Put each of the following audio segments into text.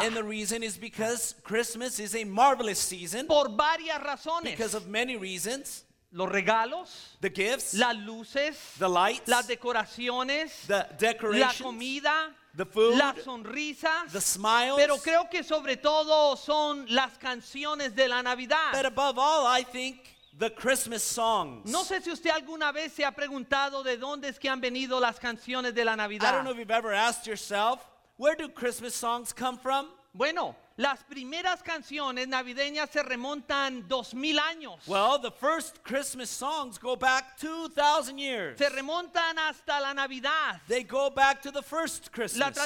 hermosa. And the reason is because Christmas is a marvelous season. Por varias razones. Because of many reasons. Los regalos, the gifts, las luces, the lights, las decoraciones, the decorations, la comida, the food, las sonrisas, the smiles. Pero creo que sobre todo son las canciones de la Navidad. But above all, I think the Christmas songs. No sé si usted alguna vez se ha preguntado de dónde es que han venido las canciones de la Navidad. I don't know if you've ever asked yourself, where do Christmas songs come from? Bueno, las primeras canciones navideñas se remontan 2000 años. Well, the first Christmas songs go back 2,000 years. Se remontan hasta la Navidad. They go back to the first Christmas.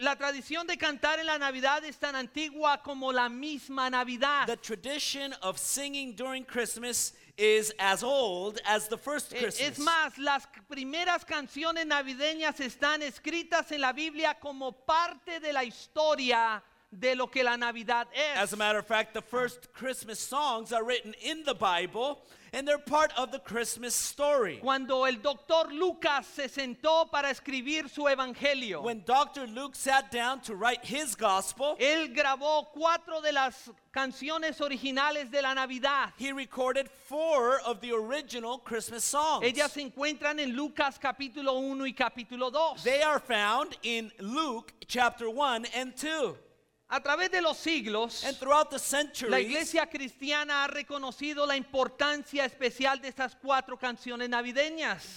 La tradición de cantar en la Navidad es tan antigua como la misma Navidad. The tradition of singing during Christmas is as old as the first Christmas. Es más, las primeras canciones navideñas están escritas en la Biblia como parte de la historia de lo que la Navidad es. As a matter of fact, the first Christmas songs are written in the Bible, and they're part of the Christmas story. Cuando el doctor Lucas se sentó para escribir su evangelio, when Dr. Luke sat down to write his gospel, él grabó 4 de las canciones originales de la Navidad. He recorded 4 of the original Christmas songs. Ellas se encuentran en Lucas capítulo 1 y capítulo 2. They are found in Luke chapter 1 and 2. A través de los siglos, la iglesia cristiana ha reconocido la importancia especial de estas 4 canciones navideñas.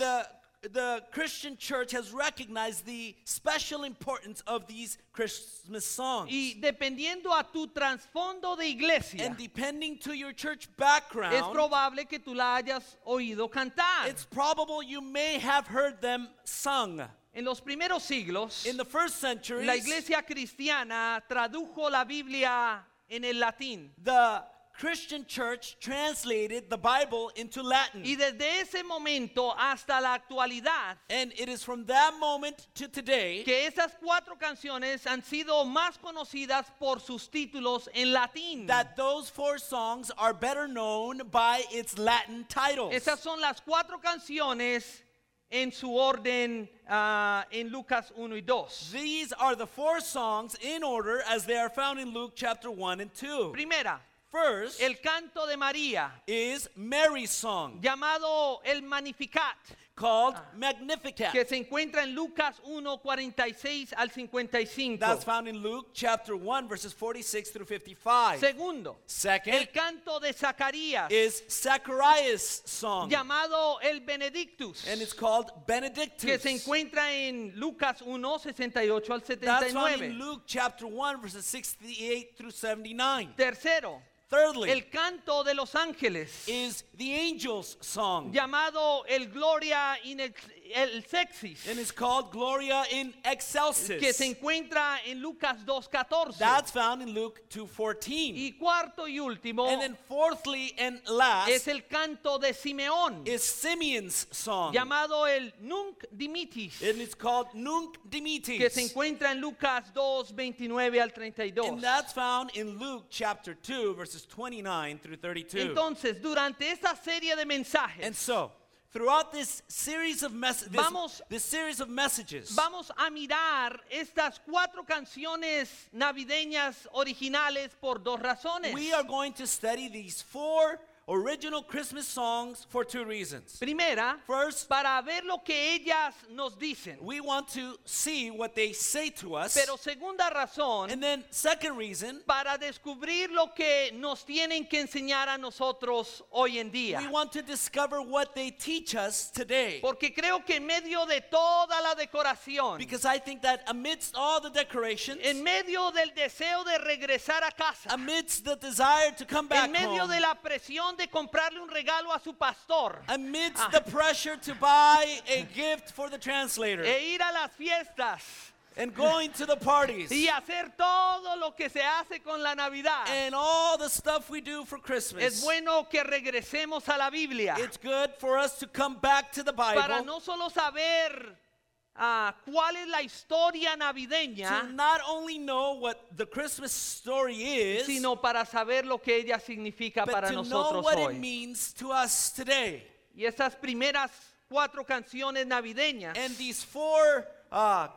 The Christian church has recognized the special importance of these Christmas songs. Y dependiendo a tu trasfondo de iglesia, and depending to your church background, es probable que tú la hayas oído cantar. It's probable you may have heard them sung. En los primeros siglos, in the first centuries, la iglesia cristiana tradujo la Biblia en el latín. The Christian church translated the Bible into Latin. Y desde ese momento hasta la actualidad, and it is from that moment to today, que esas 4 canciones han sido más conocidas por sus títulos en latín. That those 4 songs are better known by its Latin titles. Esas son las 4 canciones en su orden in Lucas 1 y 2. These are the 4 songs in order as they are found in Luke chapter 1 and 2. Primera. First, el canto de María is Mary's song, llamado el Magnificat, called Magnificat, que se encuentra en Lucas 1, 46 al 55. That's found in Luke chapter 1 verses 46 through 55. Segundo, second, el canto de Zacarías is Zechariah's song, llamado el Benedictus, and it's called Benedictus, que se encuentra en Lucas 1, 68 al 79. That's found in Luke chapter 1 verses 68 through 79. Tercero, thirdly, el canto de los ángeles is the angels' song, llamado el Gloria in excelsis, and it's called Gloria in excelsis, que se encuentra en Lucas 2:14. That's found in Luke 2:14. Y cuarto y último, and then fourthly and last, es el canto de Simeón, is Simeon's song, llamado el Nunc Dimittis, and it's called Nunc Dimittis, que se encuentra en Lucas 2:29 al 32. And that's found in Luke chapter 2 verses 29 through 32. Entonces, durante esta serie de mensajes, and so throughout this series of messages, vamos a mirar estas 4 canciones navideñas originales por 2 razones. We are going to study these 4 original Christmas songs for 2 reasons. Primera, first, para ver lo que ellas nos dicen. We want to see what they say to us. Pero segunda razón, and then second reason, para descubrir lo que nos tienen que enseñar a nosotros hoy en día. We want to discover what they teach us today. Porque creo que en medio de toda la decoración, because I think that amidst all the decorations, en medio del deseo de regresar a casa, amidst the desire to come back home, en medio de la presión de comprarle un regalo a su pastor, amidst the pressure to buy a gift for the translator, e ir a las fiestas, and going to the parties, y hacer todo lo que se hace con la Navidad, and all the stuff we do for Christmas. Es bueno que regresemos a la Biblia. It's good for us to come back to the Bible, para no solo saber cuál es la historia navideña, to not only know what the Christmas story is, sino para saber lo que ella significa para nosotros hoy. Y estas primeras 4 canciones navideñas, and these 4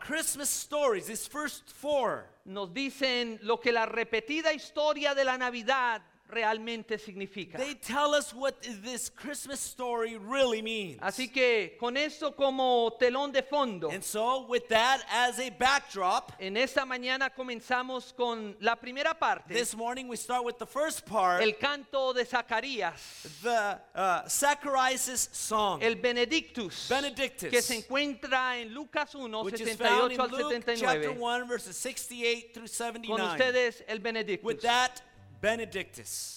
Christmas stories, these first 4, nos dicen lo que la repetida historia de la Navidad realmente significa. They tell us what this Christmas story really means. Así que con esto como telón de fondo. And so with that as a backdrop, en esta mañana comenzamos con la primera parte. This morning we start with the first part. El canto de Zacarías. The Zacharias' song. El Benedictus. Que se encuentra en Lucas 1, 78 al 79. Chapter 1 verses 68 through 79. Con ustedes el Benedictus. With that Benedictus.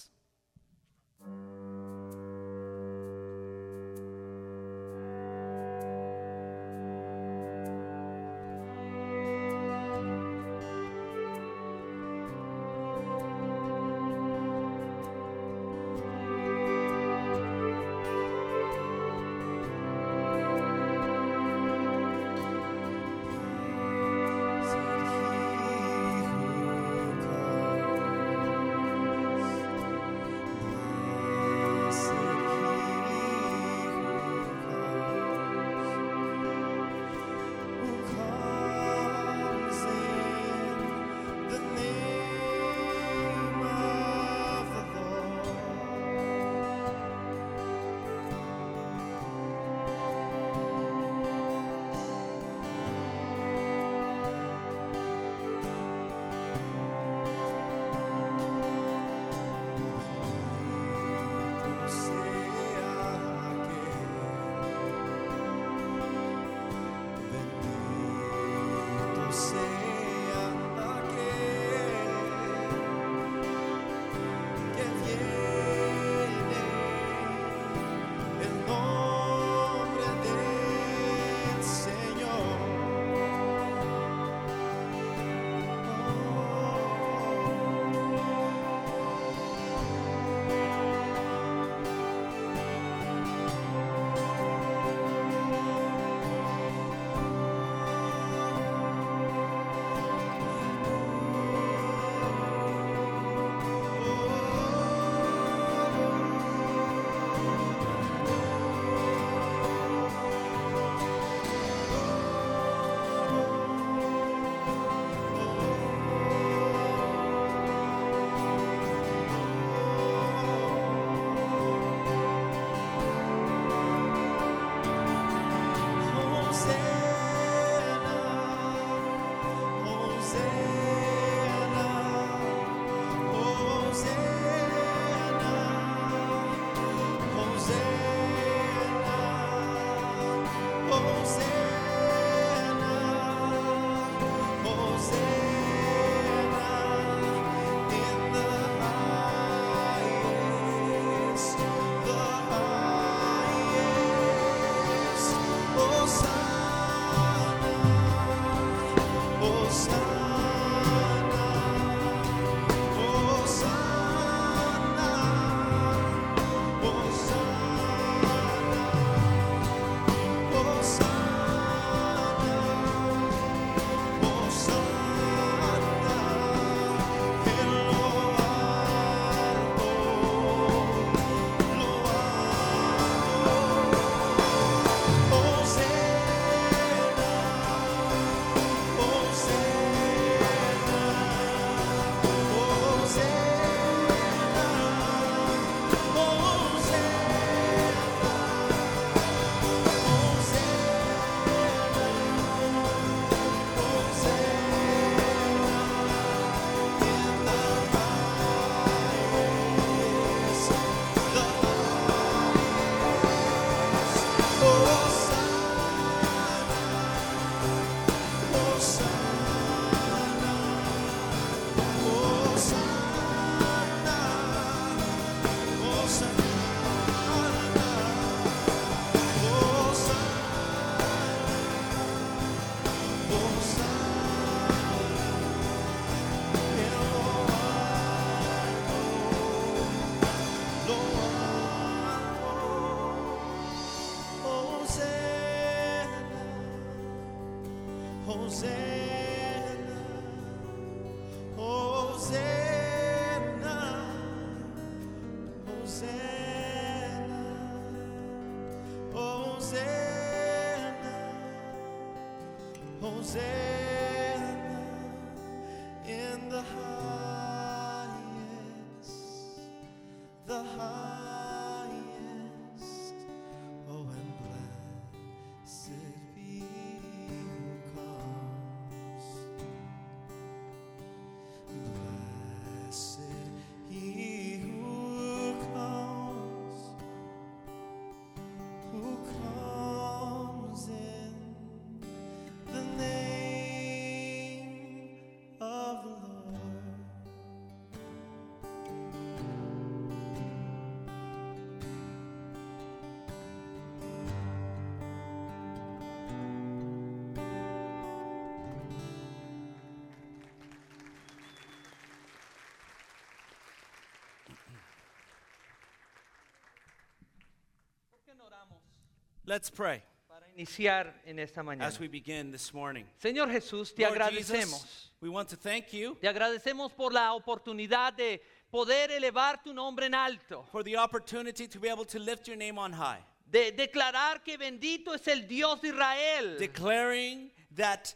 Let's pray. Para iniciar en esta mañana. As we begin this morning. Señor Jesús, te agradecemos. Jesus, we want to thank you. Te agradecemos por la oportunidad de poder elevar tu nombre en alto. For the opportunity to be able to lift your name on high. De declarar que bendito es el Dios de Israel. Declaring that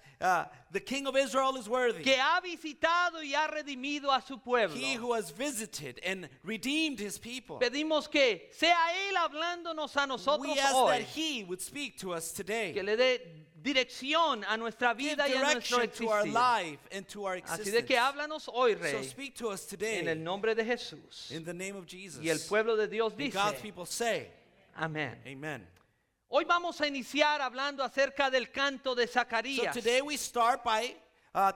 the King of Israel is worthy. Que ha visitado y ha redimido a su pueblo. He who has visited and redeemed his people. Pedimos que sea él hablándonos a nosotros hoy. We ask that he would speak to us today. Que le dé dirección a nuestra vida y a nuestro existir. To our life and to our existence. Así de que háblanos hoy, Rey. So speak to us today. En el nombre de Jesús. In the name of Jesus. Y el pueblo de Dios dice. God's people say. Amen. Amen. Hoy vamos a iniciar hablando acerca del canto de Zacarías. So today we start by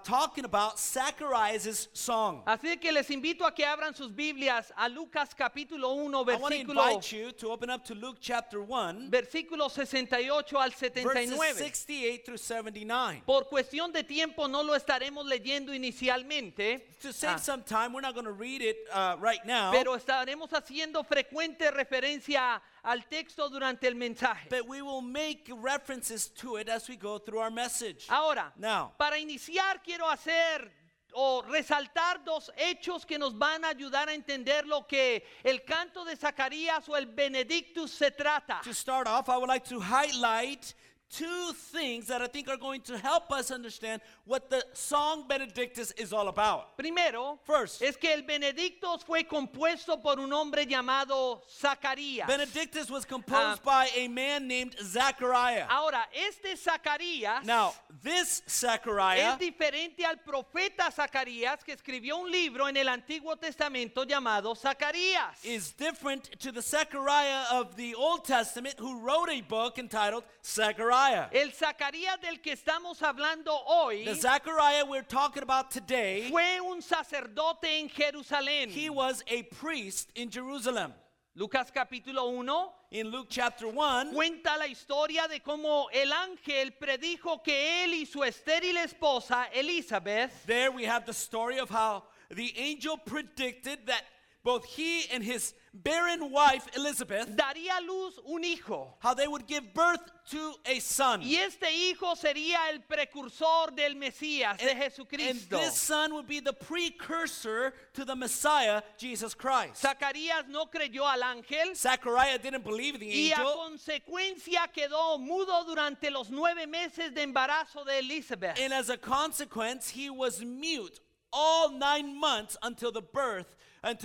talking about Zechariah's song. Así que les invito a que abran sus Biblias a Lucas capítulo 1 versículo. I want to invite you to open up to Luke chapter 1. Versículo 68 al 79. Verses 68 through 79. Por cuestión de tiempo no lo estaremos leyendo inicialmente. To save some time, we're not going to read it right now. Pero estaremos haciendo frecuente referencia al texto durante el mensaje. But we will make references to it as we go through our message. Ahora, para iniciar quiero hacer o resaltar dos hechos que nos van a ayudar a entender lo que el canto de Zacarías o el Benedictus se trata. To start off, I would like to highlight two things that I think are going to help us understand what the song Benedictus is all about. Primero, first, es que el Benedictus fue compuesto por un hombre llamado Zacarías. Benedictus was composed by a man named Zechariah. Ahora, este Zacarías. Now, this Zechariah es diferente al profeta Zacarías que escribió un libro en el Antiguo Testamento llamado Zacarías. Is different to the Zechariah of the Old Testament who wrote a book entitled Zechariah. El Zacarías del que estamos hablando hoy, the Zechariah we're talking about today, fue un sacerdote en Jerusalén. He was a priest in Jerusalem. Lucas capítulo 1. In Luke chapter 1, cuenta la historia de cómo el ángel predijo que él y su estéril esposa Elizabeth. There we have the story of how the angel predicted that both he and his barren wife Elizabeth daría luz un hijo. How they would give birth to a son. Y este hijo sería el precursor del Mesías, de Jesucristo. And this son would be the precursor to the Messiah, Jesus Christ. Zacarías no creyó al ángel. Zechariah didn't believe the angel. Y a consecuencia quedó mudo durante los 9 meses de embarazo de Elizabeth. And as a consequence, he was mute all 9 months until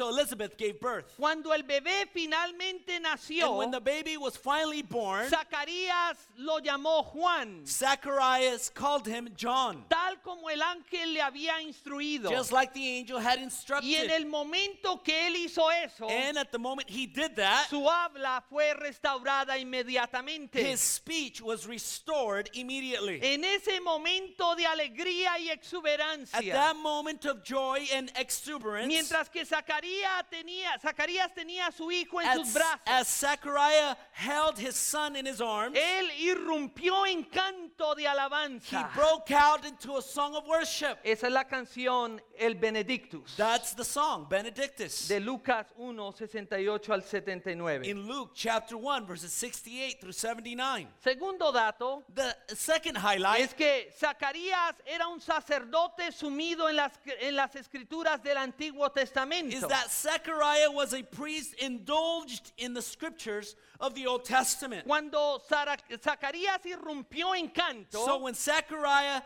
Elizabeth gave birth. Cuando el bebé finalmente nació, and when the baby was finally born, Zacarías lo llamó Juan. Zacharias called him John. Tal como el ángel le había instruido. Just like the angel had instructed. Y en el momento que él hizo eso, and at the moment he did that, su habla fue restaurada inmediatamente. His speech was restored immediately. En ese momento de alegría y exuberancia, at that moment of joy and exuberance, mientras que Zacarías tenía a su hijo en sus brazos. As Zechariah held his son in his arms, él irrumpió en canto de alabanza. He broke out into a song of worship. Esa es la canción El Benedictus. That's the song, Benedictus. De Lucas 1, 68 al 79. In Luke chapter 1, verses 68 through 79. Segundo dato, the second highlight, es que Zacarías era un sacerdote sumido en las escrituras del Antiguo Testamento. Is that Zechariah was a priest indulged in the scriptures of the Old Testament. Cuando Zacarías irrumpió en canto, so when Zechariah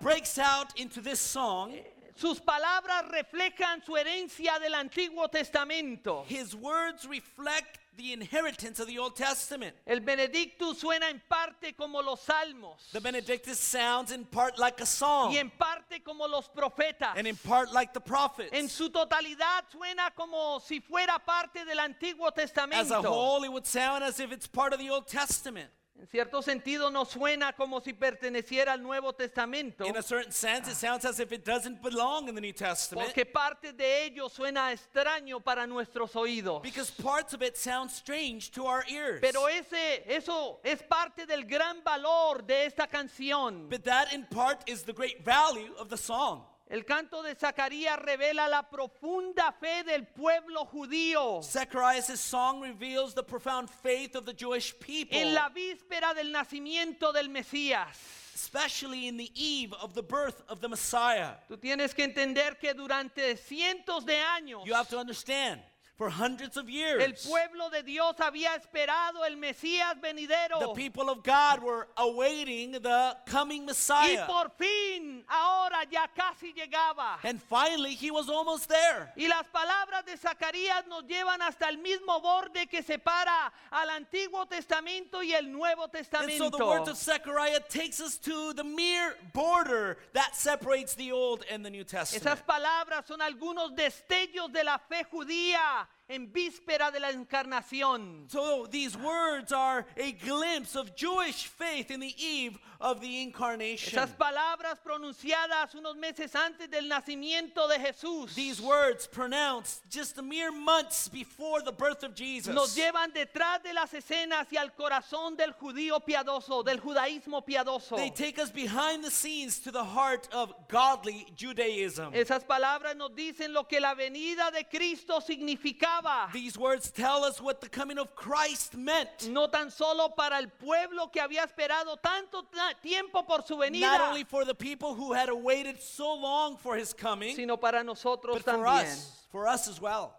breaks out into this song, sus palabras reflejan su herencia del Antiguo Testamento. His words reflect the inheritance of the Old Testament. El Benedictus suena en parte como los salmos. The Benedictus sounds in part like a psalm. Y en parte como los profetas. And in part like the prophets. En su totalidad suena como si fuera parte del Antiguo Testamento. As a whole, it would sound as if it's part of the Old Testament. En cierto sentido no suena como si perteneciera al Nuevo Testamento. In a certain sense, it sounds as if it doesn't belong in the New Testament. Porque parte de ello suena extraño para nuestros oídos. Because parts of it sound strange to our ears. Pero eso es parte del gran valor de esta canción. But that in part is the great value of the song. El canto de Zacarías revela la profunda fe del pueblo judío. Zechariah's song reveals the profound faith of the Jewish people. En la víspera del nacimiento del Mesías. Especially in the eve of the birth of the Messiah. Tú tienes que entender que durante cientos de años. You have to understand. For hundreds of years, el pueblo de Dios había esperado el Mesías venidero. The people of God were awaiting the coming Messiah. Y por fin, ahora ya casi llegaba. And finally, he was almost there. Y las palabras de Zacarías nos llevan hasta el mismo borde que separa al Antiguo Testamento y el Nuevo Testamento. And so the words of Zechariah takes us to the mere border that separates the Old and the New Testament. Esas palabras son algunos destellos de la fe judía. En víspera de la encarnación. So these words are a glimpse of Jewish faith in the eve of the incarnation. Esas palabras pronunciadas unos meses antes del nacimiento de Jesús. These words pronounced just a mere months before the birth of Jesus. Nos llevan detrás de las escenas y al corazón del judío piadoso, del judaísmo piadoso. They take us behind the scenes to the heart of godly Judaism. Esas palabras nos dicen lo que la venida de Cristo significaba. These words tell us what the coming of Christ meant. No tan solo para el pueblo que había esperado tanto tiempo por su venida. Not only for the people who had awaited so long for his coming, sino para nosotros but también. For us as well.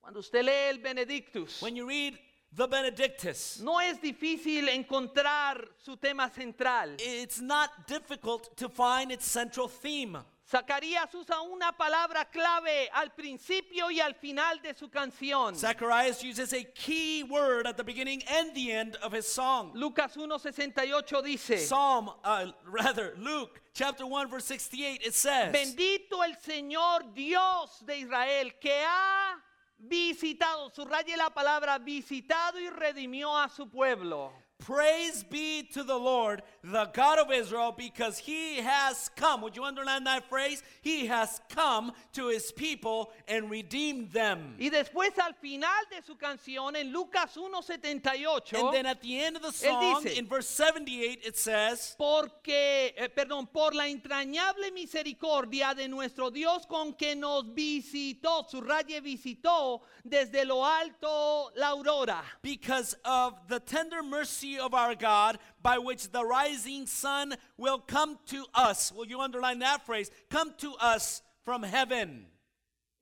Cuando usted lee el Benedictus, when you read the Benedictus, no es difícil encontrar su tema central. It's not difficult to find its central theme. Zacarías usa una palabra clave al principio y al final de su canción. Zacharias uses a key word at the beginning and the end of his song. Lucas 1:68 dice. Luke chapter 1 verse 68 it says. Bendito el Señor Dios de Israel que ha visitado, subraye la palabra visitado y redimió a su pueblo. Praise be to the Lord, the God of Israel, because he has come. Would you underline that phrase? He has come to his people and redeemed them. Y después al final de su canción en Lucas 1:78. And then at the end of the song, dice, in verse 78, it says, por la entrañable misericordia de nuestro Dios con que nos visitó, subraye visitó desde lo alto la aurora. Because of the tender mercy of our God, by which the rising sun will come to us. Will you underline that phrase? Come to us from heaven.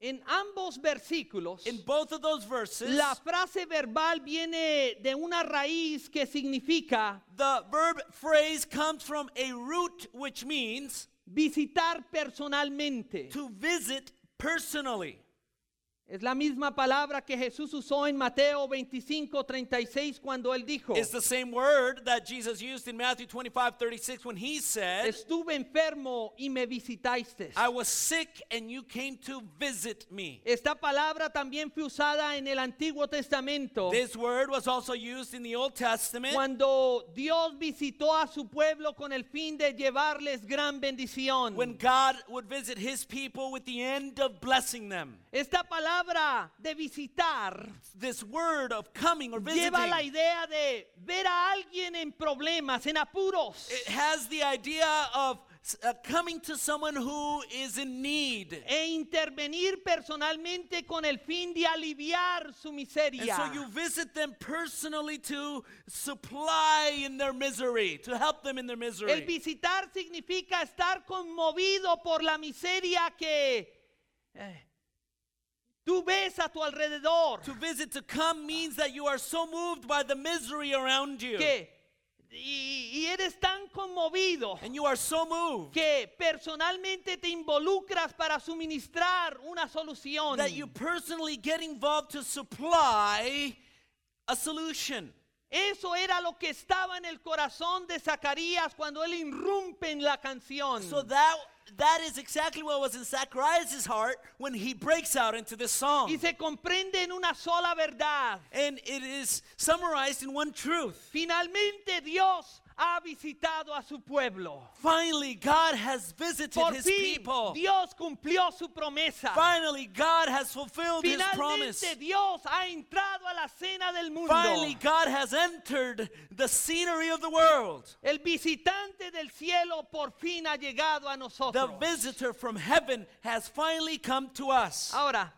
En ambos versículos, in both of those verses, la frase verbal viene de una raíz que significa. The verb phrase comes from a root which means visitar personalmente. To visit personally. Es la misma palabra que Jesús usó en Mateo 25:36 cuando él dijo. It's the same word that Jesus used in Matthew 25:36 when he said, estuve enfermo y me visitaste. I was sick and you came to visit me. Esta palabra también fue usada en el Antiguo Testamento. This word was also used in the Old Testament. Cuando Dios visitó a su pueblo con el fin de llevarles gran bendición. When God would visit his people with the end of blessing them. Esta palabra de visitar, this word of coming or visiting, lleva la idea de ver a alguien en problemas, en apuros. It has the idea of coming to someone who is in need. E intervenir personalmente con el fin de aliviar su miseria. And so you visit them personally to supply in their misery, to help them in their misery. El visitar significa estar conmovido por la miseria que tú ves a tu alrededor. To visit, to come means that you are so moved by the misery around you. Que y eres tan conmovido. And you are so moved. Que personalmente te involucras para suministrar una solución. That you personally get involved to supply a solution. Eso era lo que estaba en el corazón de Zacarías cuando él irrumpe en la canción. So that is exactly what was in Zacharias' heart when he breaks out into this song. Y se comprende en una sola verdad. And it is summarized in one truth. Finalmente Dios ha visitado a su pueblo. Finally, God has visited His people. Dios cumplió su promesa. Finally, God has fulfilled His promise. Finalmente, Dios ha entrado a la cena del mundo. Finally, God has entered the scenery of the world. El visitante del cielo por fin ha llegado a nosotros. The visitor from heaven has finally come to us. Ahora,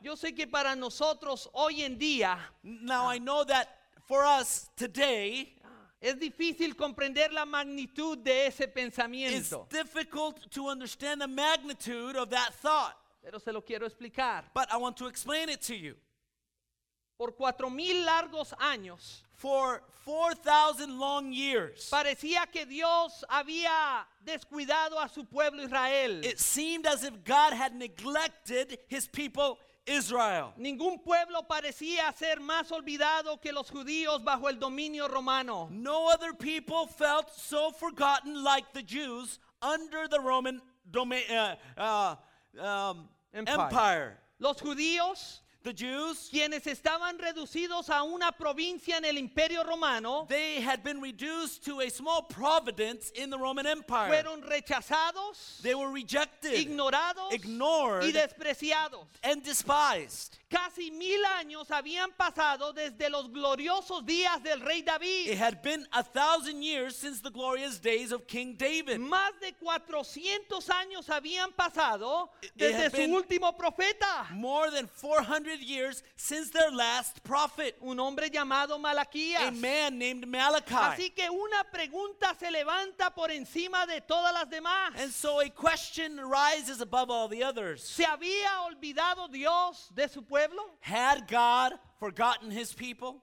yo sé que para nosotros hoy en día, now I know that for us today, es difícil comprender la magnitud de ese pensamiento. It's difficult to understand the magnitude of that thought. Pero se lo quiero explicar. But I want to explain it to you. Por 4,000 largos años, for 4,000 long years, parecía que Dios había descuidado a su pueblo Israel. It seemed as if God had neglected His people Israel. Ningún pueblo parecía ser más olvidado que los judíos bajo el dominio romano. No other people felt so forgotten like the Jews under the Roman empire. Los judíos, the Jews, quienes estaban reducidos a una provincia en el Imperio Romano, they had been reduced to a small province in the Roman Empire. Fueron rechazados, they were rejected, ignorados, ignored, y despreciados, and despised. Casi 1,000 años habían pasado desde los gloriosos días del rey David. It had been 1,000 years since the glorious days of King David. Más de 400 años habían pasado desde su último profeta. More than 400 years since their last prophet. Un hombre llamado Malaquías. A man named Malachi. Así que una pregunta se levanta por encima de todas las demás. And so a question rises above all the others. ¿Se había olvidado Dios de su pueblo? Had God forgotten His people?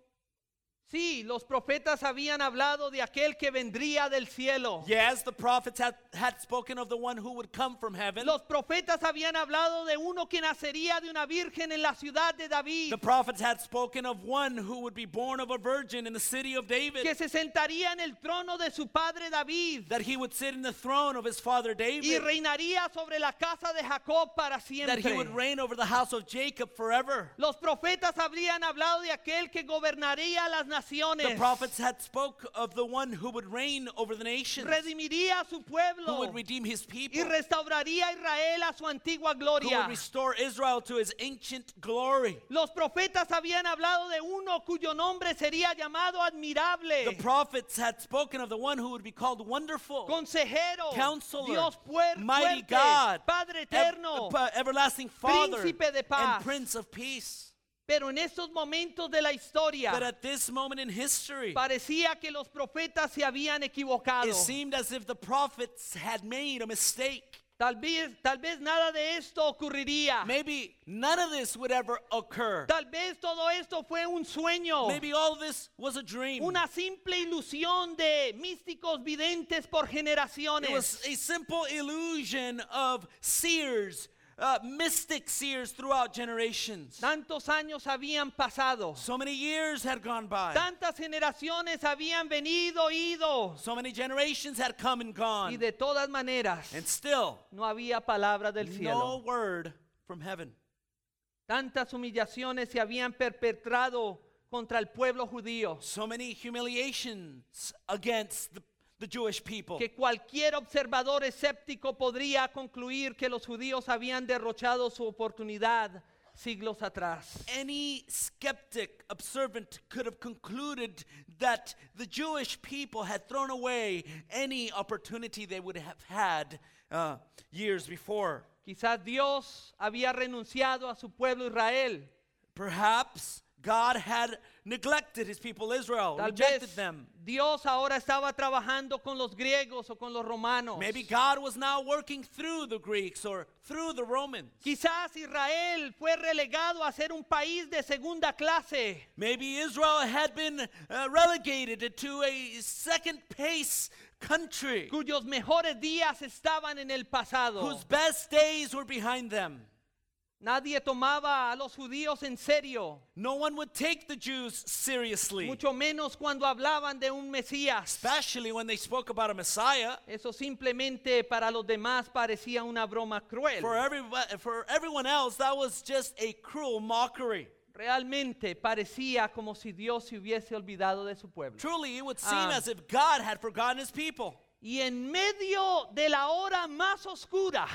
Sí, los profetas habían hablado de aquel que vendría del cielo. Yes, the prophets had spoken of the one who would come from heaven. Los profetas habían hablado de uno que nacería de una virgen en la ciudad de David. The prophets had spoken of one who would be born of a virgin in the city of David. Que se sentaría en el trono de su padre David. That he would sit in the throne of his father David. Y reinaría sobre la casa de Jacob para siempre. That he would reign over the house of Jacob forever. Los profetas habrían hablado de aquel que gobernaría las naciones. The prophets had spoke of the one who would reign over the nations. Redimiría a su pueblo. Who would redeem His people. Y restauraría a Israel a su antigua gloria. Who would restore Israel to his ancient glory. Los profetas habían hablado de uno cuyo nombre sería llamado admirable. The prophets had spoken of the one who would be called wonderful. Consejero. Counselor. Dios mighty fuerte, God. Padre eterno. Everlasting Father. Príncipe de paz. And Prince of Peace. Pero en estos momentos de la historia, but at this moment in history, parecía que los profetas se habían equivocado. It seemed as if the prophets had made a mistake. Tal vez nada de esto ocurriría. Maybe none of this would ever occur. Tal vez todo esto fue un sueño. Maybe all this was a dream. Una simple ilusión de místicos videntes por generaciones. It was a simple illusion of seers, mystic seers throughout generations. Tantos años habían pasado. So many years had gone by. Tantas generaciones habían venido, ido. So many generations had come and gone. Y de todas maneras, and still, no había palabra del cielo. No word from heaven. Tantas humillaciones se habían perpetrado contra el pueblo judío. So many humiliations against the Jewish people. Que cualquier observador escéptico podría concluir que los judíos habían derrochado su oportunidad siglos atrás. Any skeptic observant could have concluded that the Jewish people had thrown away any opportunity they would have had years before. Quizás Dios había renunciado a su pueblo Israel. Perhaps God had neglected His people Israel, rejected them. Dios ahora estaba trabajando con los griegos o con los romanos. Maybe God was now working through the Greeks or through the Romans. Quizás Israel fue relegado a ser un país de segunda clase. Maybe Israel had been relegated to a second place country. Cuyos mejores días estaban en el pasado. Whose best days were behind them. Nadie tomaba a los judíos en serio. No one would take the Jews seriously. Mucho menos cuando hablaban de un Mesías. Especially when they spoke about a Messiah. Eso simplemente para los demás parecía una broma cruel. For everyone else, that was just a cruel mockery. Realmente parecía como si Dios se hubiese olvidado de su pueblo. Truly, it would seem as if God had forgotten his people. Y en medio de la hora más oscura,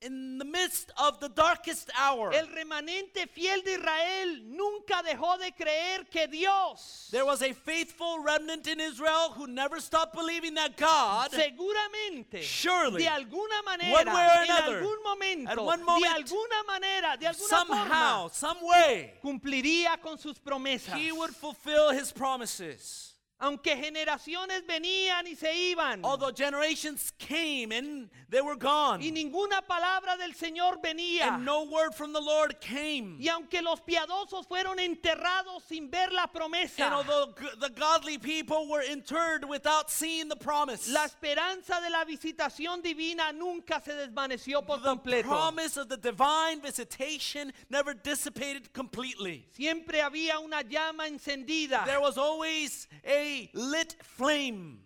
in the midst of the darkest hour, el remanente fiel de Israel nunca dejó de creer que Dios, there was a faithful remnant in Israel who never stopped believing that God, seguramente, surely, de alguna manera, one way or another, en algún momento, at one moment, de alguna manera, de alguna somehow, forma, some way, cumpliría con sus promesas. He would fulfill his promises. Aunque generaciones venían y se iban, although generations came and they were gone, y ninguna palabra del Señor venía, and no word from the Lord came, y aunque los piadosos fueron enterrados sin ver la promesa, and although the godly people were interred without seeing the promise, la esperanza de la visitación divina nunca se desvaneció por completo. The promise of the divine visitation never dissipated completely. Siempre había una llama encendida. There was always a lit flame,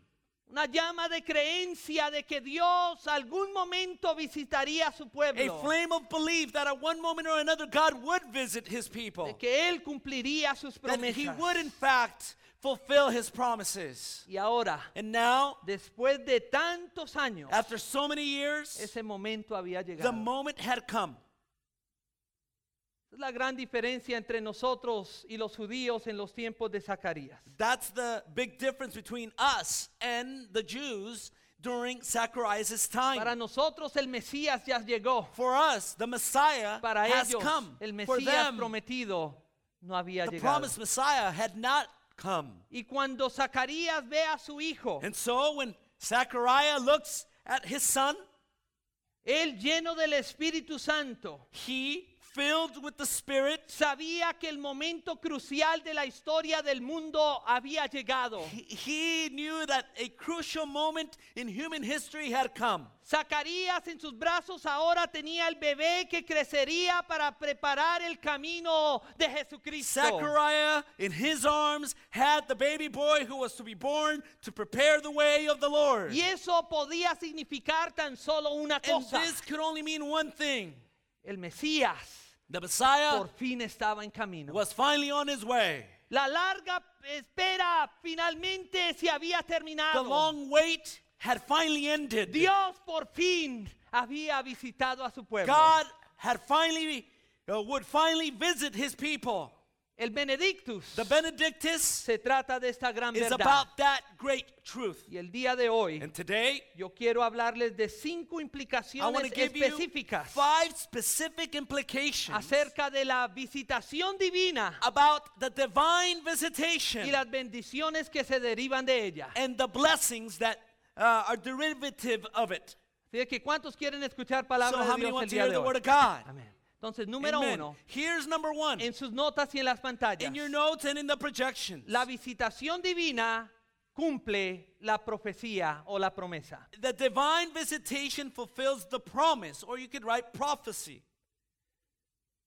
una llama de creencia de que Dios algún momento visitaría a su pueblo. A flame of belief that at one moment or another God would visit his people. De que él cumpliría sus promesas. That he would in fact fulfill his promises. Y ahora, and now, después de tantos años, after so many years, ese momento había llegado. The moment had come. Es la gran diferencia entre nosotros y los judíos en los tiempos de Zacarías. That's the big difference between us and the Jews during Zechariah's time. Para nosotros el Mesías ya llegó. For us, the Messiah para has ellos, come. El Mesías for them, prometido no había the llegado. Promised Messiah had not come. Y cuando Zacarías ve a su hijo, and so when Zechariah looks at his son, él lleno del Espíritu Santo, he filled with the Spirit, sabía que el momento crucial de la historia del mundo había llegado. He knew that a crucial moment in human history had come. Zacarías en sus brazos ahora tenía el bebé que crecería para preparar el camino de Jesucristo. Zechariah in his arms had the baby boy who was to be born to prepare the way of the Lord. Y eso podía significar tan solo una cosa. And this could only mean one thing. El Mesías, the Messiah, por fin estaba en camino. Was finally on his way. La larga espera finalmente se había terminado. The long wait had finally ended. Dios por fin había visitado a su pueblo. God had finally would finally visit his people. El Benedictus, the Benedictus, se trata de esta gran verdad. Is about that great truth. Y el día de hoy, and today, yo quiero hablarles de 5 implicaciones específicas. 5 specific implications acerca de la visitación divina, about the divine visitation, y las bendiciones que se derivan de ella, and the blessings that are derivative of it. Así que ¿cuántos quieren escuchar palabras de Dios el día de hoy? Amén. Entonces, número Amen. Uno, here's number one. En sus notas y en las pantallas, in your notes and in the projections, la visitación divina cumple la profecía o la promesa. The divine visitation fulfills the promise, or you could write prophecy.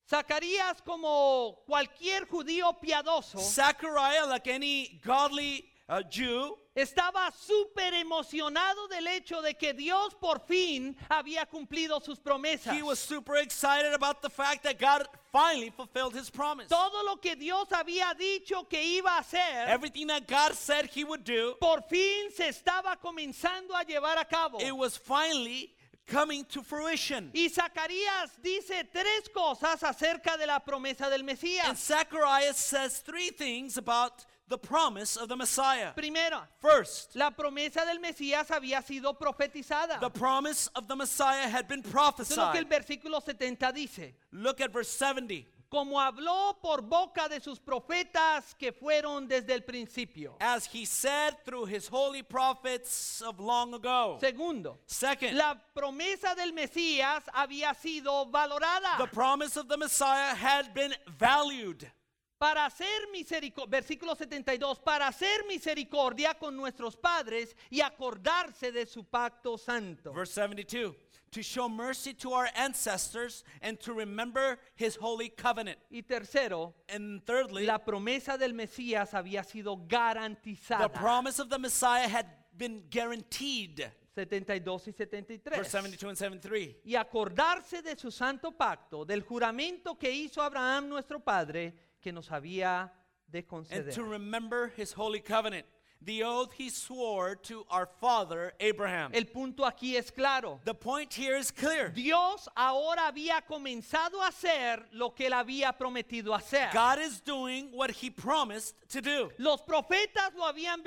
Zacarías, como cualquier judío piadoso, Zechariah, like any godly Jew, estaba súper emocionado del hecho de que Dios por fin había cumplido sus promesas. He was super excited about the fact that God finally fulfilled his promise. Todo lo que Dios había dicho que iba a hacer, everything that God said he would do, por fin se estaba comenzando a llevar a cabo. It was finally coming to fruition. Y Zacarías dice 3 cosas acerca de la promesa del Mesías. And Zechariah says 3 things about the promise of the Messiah. Primero, first, la promesa del Mesías había sido profetizada. The promise of the Messiah had been prophesied. Lo que el versículo 70 dice. Look at verse 70. Como habló por boca de sus profetas que fueron desde el principio. As he said through his holy prophets of long ago. Segundo, second, la promesa del Mesías había sido valorada. The promise of the Messiah had been valued. Para hacer misericordia, versículo 72, para hacer misericordia con nuestros padres y acordarse de su pacto santo. Verse 72, to show mercy to our ancestors and to remember his holy covenant. Y tercero, and thirdly, la promesa del Mesías había sido garantizada. The promise of the Messiah had been guaranteed. 72 y 73. Verse 72 and 73. Y acordarse de su santo pacto, del juramento que hizo Abraham nuestro padre, que nos había de conceder. And to remember his holy covenant, the oath he swore to our father Abraham. El punto aquí es claro. The point here is clear. Dios ahora había comenzado a hacer lo que él había prometido hacer. God is doing what he promised to do. Los profetas lo habían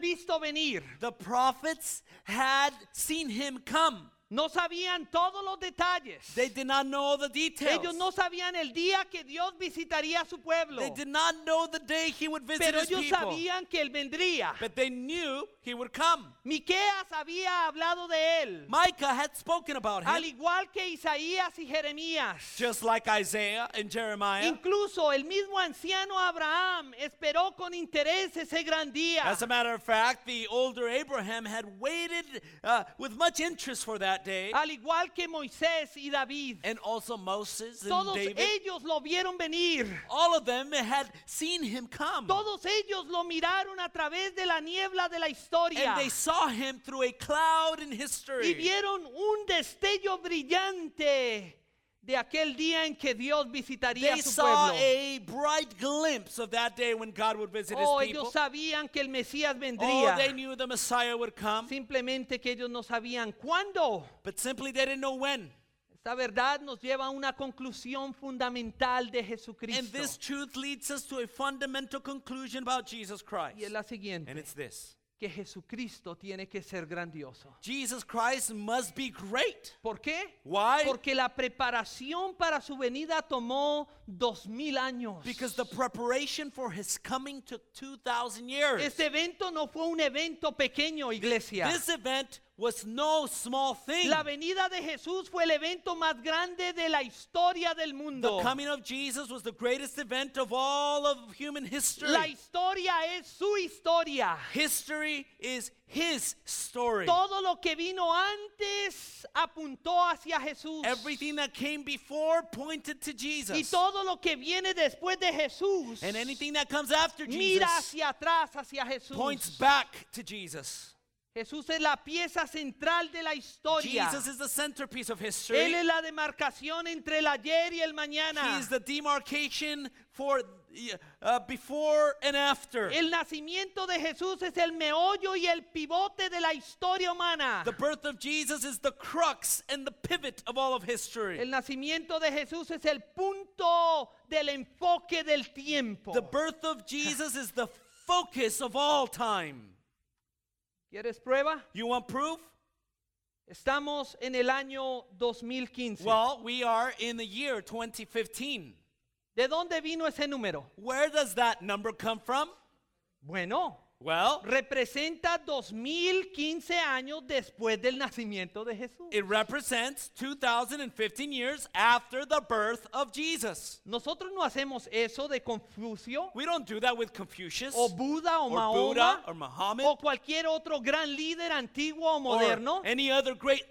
visto venir. The prophets had seen him come. No sabían todos los detalles. They did not know all the details. Ellos no sabían el día que Dios visitaría a su pueblo. They did not know the day he would visit his people. Pero ellos sabían que él vendría. But they knew he would come. Miqueas había hablado de él. Micah had spoken about him. Al igual que Isaías y Jeremías. Just like Isaiah and Jeremiah. Incluso el mismo anciano Abraham esperó con interés ese gran día. As a matter of fact, the older Abraham had waited with much interest for that day. Al igual que Moisés y David. And also Moses and todos David. Ellos lo vieron venir. All of them had seen him come. Todos ellos lo miraron a través de la niebla de la historia. And they saw him through a cloud in history. Y vieron un destello brillante de aquel día en que Dios visitaría a su pueblo. They saw a bright glimpse of that day when God would visit his people. Ellos sabían que el Mesías vendría. They knew the Messiah would come. Simplemente que ellos no sabían cuándo. But simply they didn't know when. Esta verdad nos lleva a una conclusión fundamental de Jesucristo. And this truth leads us to a fundamental conclusion about Jesus Christ. Y es la siguiente. And it's this. Que Jesucristo tiene que ser grandioso. Jesus Christ must be great. ¿Por qué? Why? Porque la preparación para su venida tomó 2000 años. Because the preparation for his coming took 2000 years. Este evento no fue un evento pequeño, iglesia. This event was no small thing. La venida de Jesús fue el evento más grande de la historia del mundo. The coming of Jesus was the greatest event of all of human history. La historia es su historia. History is his story. Todo lo que vino antes apuntó hacia Jesús. Everything that came before pointed to Jesus. Y todo lo que viene después de Jesús. And anything that comes after Jesus. Mira hacia atrás hacia Jesús. Points back to Jesus. Jesús es la pieza central de la historia. Jesus is the centerpiece of history. Él es la demarcación entre el ayer y el mañana. He is the demarcation for before and after. El nacimiento de Jesús es el meollo y el pivote de la historia humana. The birth of Jesus is the crux and the pivot of all of history. El nacimiento de Jesús es el punto del enfoque del tiempo. The birth of Jesus is the focus of all time. ¿Quieres prueba? You want proof? Estamos en el año 2015. Well, we are in the year 2015. ¿De dónde vino ese número? Where does that number come from? Bueno. Well, representa 2015 años después del nacimiento de Jesús. It represents 2015 years after the birth of Jesus. Nosotros no hacemos eso de Confucio. We don't do that with Confucius. O Buda o Mahoma or Muhammad. O cualquier otro gran líder antiguo o moderno. Or any other great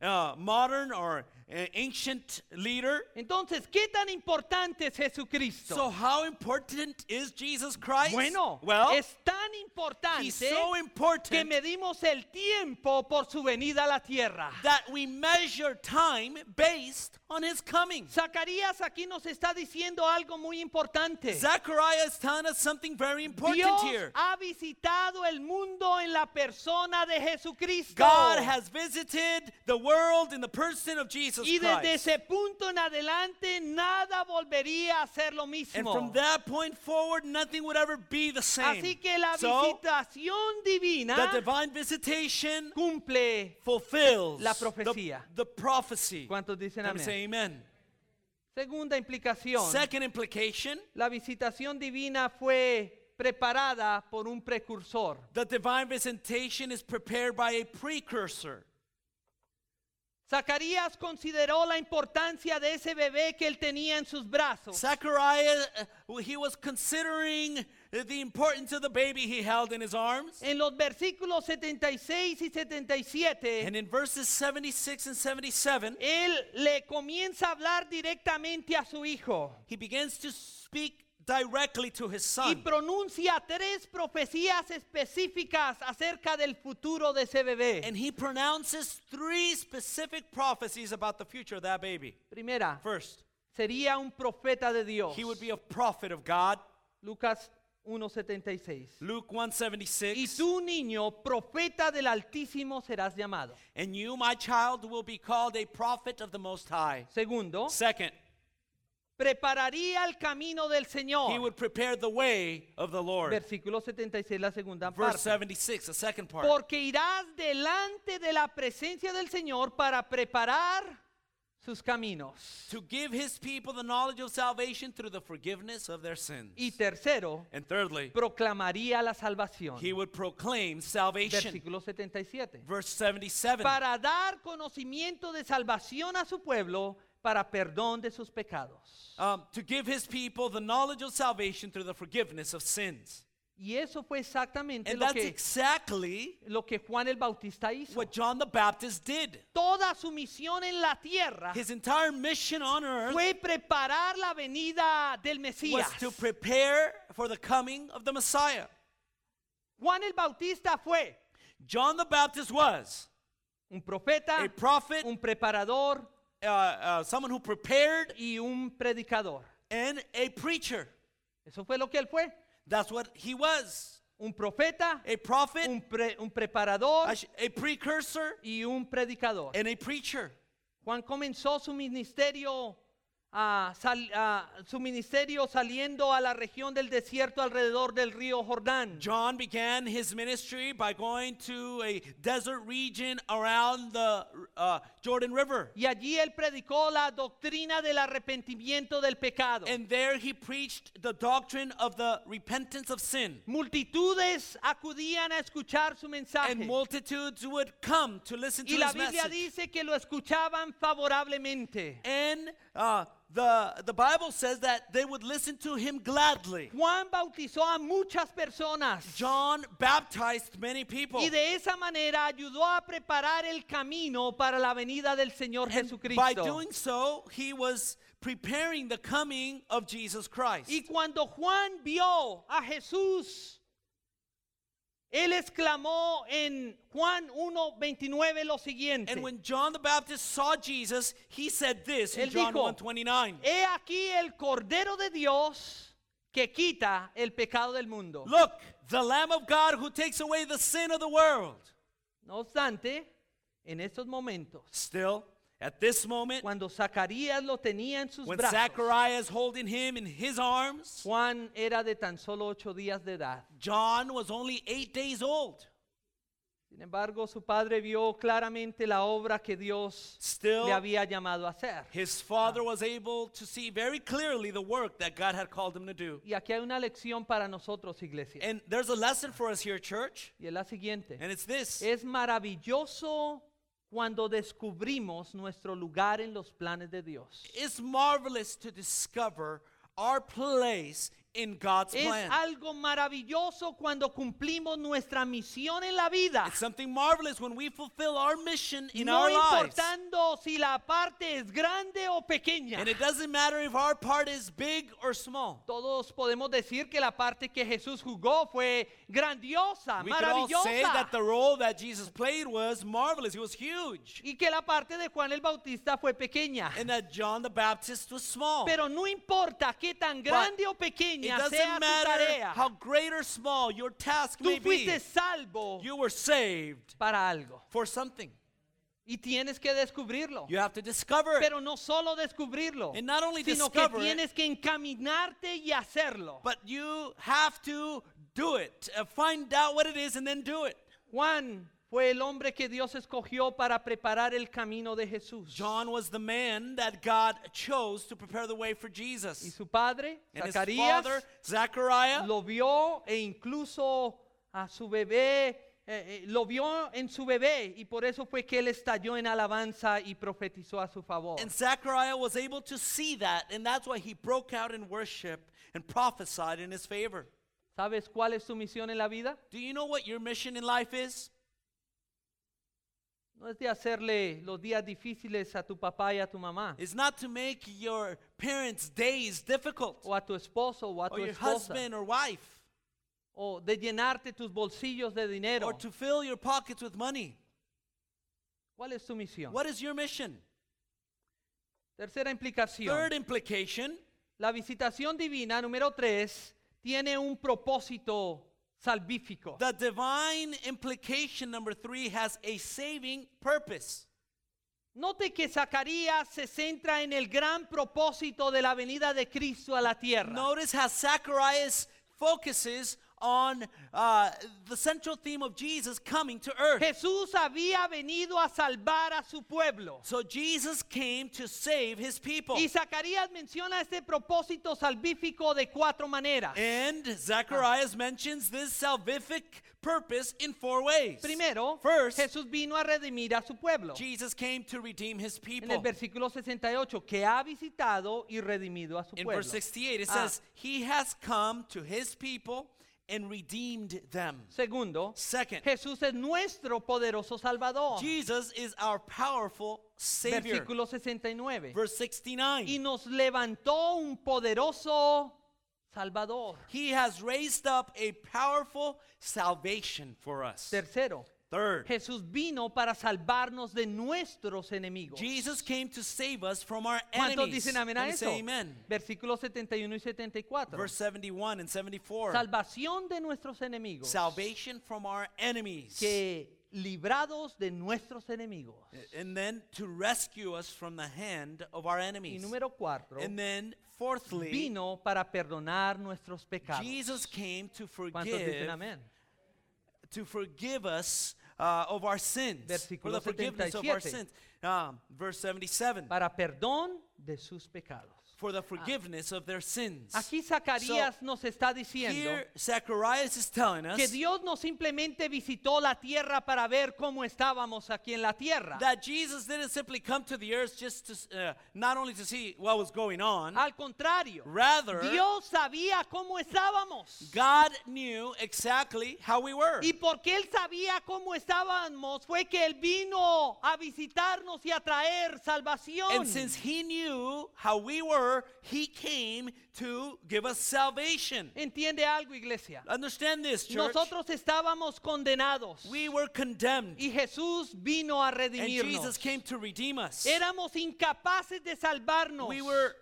modern or ancient leader. Entonces, ¿qué tan importante es Jesucristo? So how important is Jesus Christ? Bueno, es tan importante, he's so important, que medimos el tiempo por su venida a la tierra. That we measure time based on his coming. Zacarías aquí nos está diciendo algo muy importante. Zechariah is telling us something very important Dios here. Dios ha visitado el mundo en la persona de Jesucristo. God has visited the world in the person of Jesus. Y desde ese punto en adelante nada volvería a ser lo mismo. And from that point forward, nothing would ever be the same. Así que la visitación divina, the divine visitation, fulfills la profecía. The prophecy. ¿Cuántos dicen amén? Segunda implicación. Second implication. La visitación divina fue preparada por un precursor. The divine visitation is prepared by a precursor. Zacarías consideró la importancia de ese bebé que él tenía en sus brazos. Zechariah, he was considering the importance of the baby he held in his arms. En los versículos 76 y 77. And in verses 76 and 77, él le comienza a hablar directamente a su hijo. He begins to speak directly to his son. Y pronuncia tres profecías específicas acerca del futuro de ese bebé. And he pronounces three specific prophecies about the future of that baby. Primera. First. Sería un profeta de Dios. He would be a prophet of God. Lucas 1:76. Luke 1:76. Y tú, niño, profeta del Altísimo serás llamado. And you, my child, will be called a prophet of the Most High. Segundo. Second. Prepararía el camino del Señor. He would prepare the way of the Lord. Versículo 76, la segunda parte. Verse 76, the second part. Porque irás delante de la presencia del Señor para preparar sus caminos. To give his people the knowledge of salvation through the forgiveness of their sins. Y tercero, and thirdly, proclamaría la salvación. He would proclaim salvation. Versículo 77. Verse 77. Para dar conocimiento de salvación a su pueblo. Para perdón de sus pecados. To give his people the knowledge of salvation through the forgiveness of sins. Y eso fue exactamente lo que Juan el Bautista hizo. What John the Baptist did. Toda su misión en la tierra, his entire mission on earth, fue preparar la venida del Mesías. Was to prepare for the coming of the Messiah. Juan el Bautista fue. John the Baptist was. Un profeta. A prophet. Un preparador. Someone who prepared y un predicador. And a preacher. Eso fue lo que él fue. That's what he was. Un profeta, a prophet, un preparador, a precursor, y un predicador. And a preacher. Juan comenzó su ministerio saliendo a la región del desierto alrededor del río Jordán. John began his ministry by going to a desert region around the Jordan River. Y allí él predicó la doctrina del arrepentimiento del pecado. And there he preached the doctrine of the repentance of sin. Multitudes acudían a escuchar su mensaje. And multitudes would come to listen to his message. Y la Biblia dice que lo escuchaban favorablemente. The Bible says that they would listen to him gladly. Juan bautizó a muchas personas. John baptized many people. Y de esa manera ayudó a preparar el camino para la venida del Señor Jesucristo. By doing so, he was preparing the coming of Jesus Christ. Y cuando Juan vio a Jesús, él exclamó en Juan 1:29 lo siguiente. And when John the Baptist saw Jesus, he said this in John 1:29. He aquí el Cordero de Dios que quita el pecado del mundo. Look, the Lamb of God who takes away the sin of the world. No obstante, en estos momentos. Still, at this moment, cuando Zacarías lo tenía en sus brazos. When Zechariah is holding him in his arms. Juan era de tan solo 8 días de edad. John was only 8 days old. Sin embargo, su padre vio claramente la obra que Dios le había llamado a hacer. His father was able to see very clearly the work that God had called him to do. Y aquí hay una lección para nosotros, iglesia. And there's a lesson for us here, church. Y es la siguiente. And it's this. Es maravilloso cuando descubrimos nuestro lugar en los planes de Dios. It's marvelous to discover our place in God's plan. Es algo maravilloso cuando cumplimos nuestra misión en la vida. It's something marvelous when we fulfill our mission in our lives. No importando si la parte es grande o pequeña. And it doesn't matter if our part is big or small. Todos podemos decir que la parte que Jesús jugó fue grandiosa, maravillosa. We can all say that the role that Jesus played was marvelous. It was huge. Y que la parte de Juan el Bautista fue pequeña. And that John the Baptist was small. Pero no importa qué tan grande o pequeña. It doesn't matter how great or small your task may be. You were saved for something. Y tienes que descubrirlo. You have to discover it. Pero no solo descubrirlo, and not only sino que tienes que encaminarte y hacerlo. But you have to do it. Find out what it is and then do it. Juan fue el hombre que Dios escogió para preparar el camino de Jesús. John was the man that God chose to prepare the way for Jesus. Y su padre, Zacharias, lo vio e incluso a su bebé, lo vio en su bebé, y por eso fue que él estalló en alabanza y profetizó a su favor. And Zechariah was able to see that, and that's why he broke out in worship and prophesied in his favor. ¿Sabes cuál es tu misión en la vida? Do you know what your mission in life is? No es de hacerle los días difíciles a tu papá y a tu mamá. It's not to make your parents' days difficult. O a tu esposo o a tu esposa. Or your husband or wife. O de llenarte tus bolsillos de dinero. Or to fill your pockets with money. ¿Cuál es tu misión? What is your mission? Tercera implicación. Third implication. La visitación divina número 3 tiene un propósito salvífico. The divine implication number 3 has a saving purpose. Note que Zacarías se centra en el gran propósito de la venida de Cristo a la tierra. Notice how Zacharias focuses on the central theme of Jesus coming to earth. Jesús había venido a salvar a su pueblo. So Jesus came to save his people. Y Zacarías menciona este propósito salvífico de 4 maneras. And Zacharias mentions this salvific purpose in 4 ways. Primero, first, Jesús vino a redimir a su pueblo. Jesus came to redeem his people. En el versículo 68, que ha visitado y redimido a su pueblo. In verse 68 it says, he has come to his people and redeemed them. Segundo, second, Jesús es nuestro poderoso Salvador. Jesus is our powerful Savior. Versículo 69. Verse 69. Y nos levantó un poderoso Salvador. He has raised up a powerful salvation for us. Tercero. Third, Jesús vino para salvarnos de nuestros enemigos. Jesus came to save us from our enemies. ¿Cuántos dicen amén a eso? Versículos 71 y 74. Verse 71 and 74. Salvación de nuestros enemigos. Salvation from our enemies. Que librados de nuestros enemigos. And then to rescue us from the hand of our enemies. Y número 4. And then fourthly, vino para perdonar nuestros pecados. Jesus came to forgive. ¿Cuántos dicen amén? To forgive us of our sins. Versículo for the forgiveness 77. Of our sins. Verse 77. Para perdón de sus pecados. For the forgiveness of their sins. Aquí Zacarías nos está diciendo, here Zacharias is telling us, que Dios no simplemente visitó la tierra para ver cómo estábamos aquí en la tierra. That Jesus didn't simply come to the earth just to, not only to see what was going on. Al contrario, rather, Dios sabía cómo estábamos. God knew exactly how we were. Y porque él sabía cómo estábamos, fue que él vino a visitarnos y a traer salvación. And since he knew how we were, he came to give us salvation. ¿Entiende algo, iglesia? Understand this, church. Nosotros estábamos condenados. We were condemned. Y Jesús vino a redimirnos. And Jesus came to redeem us. Éramos incapaces de salvarnos. We were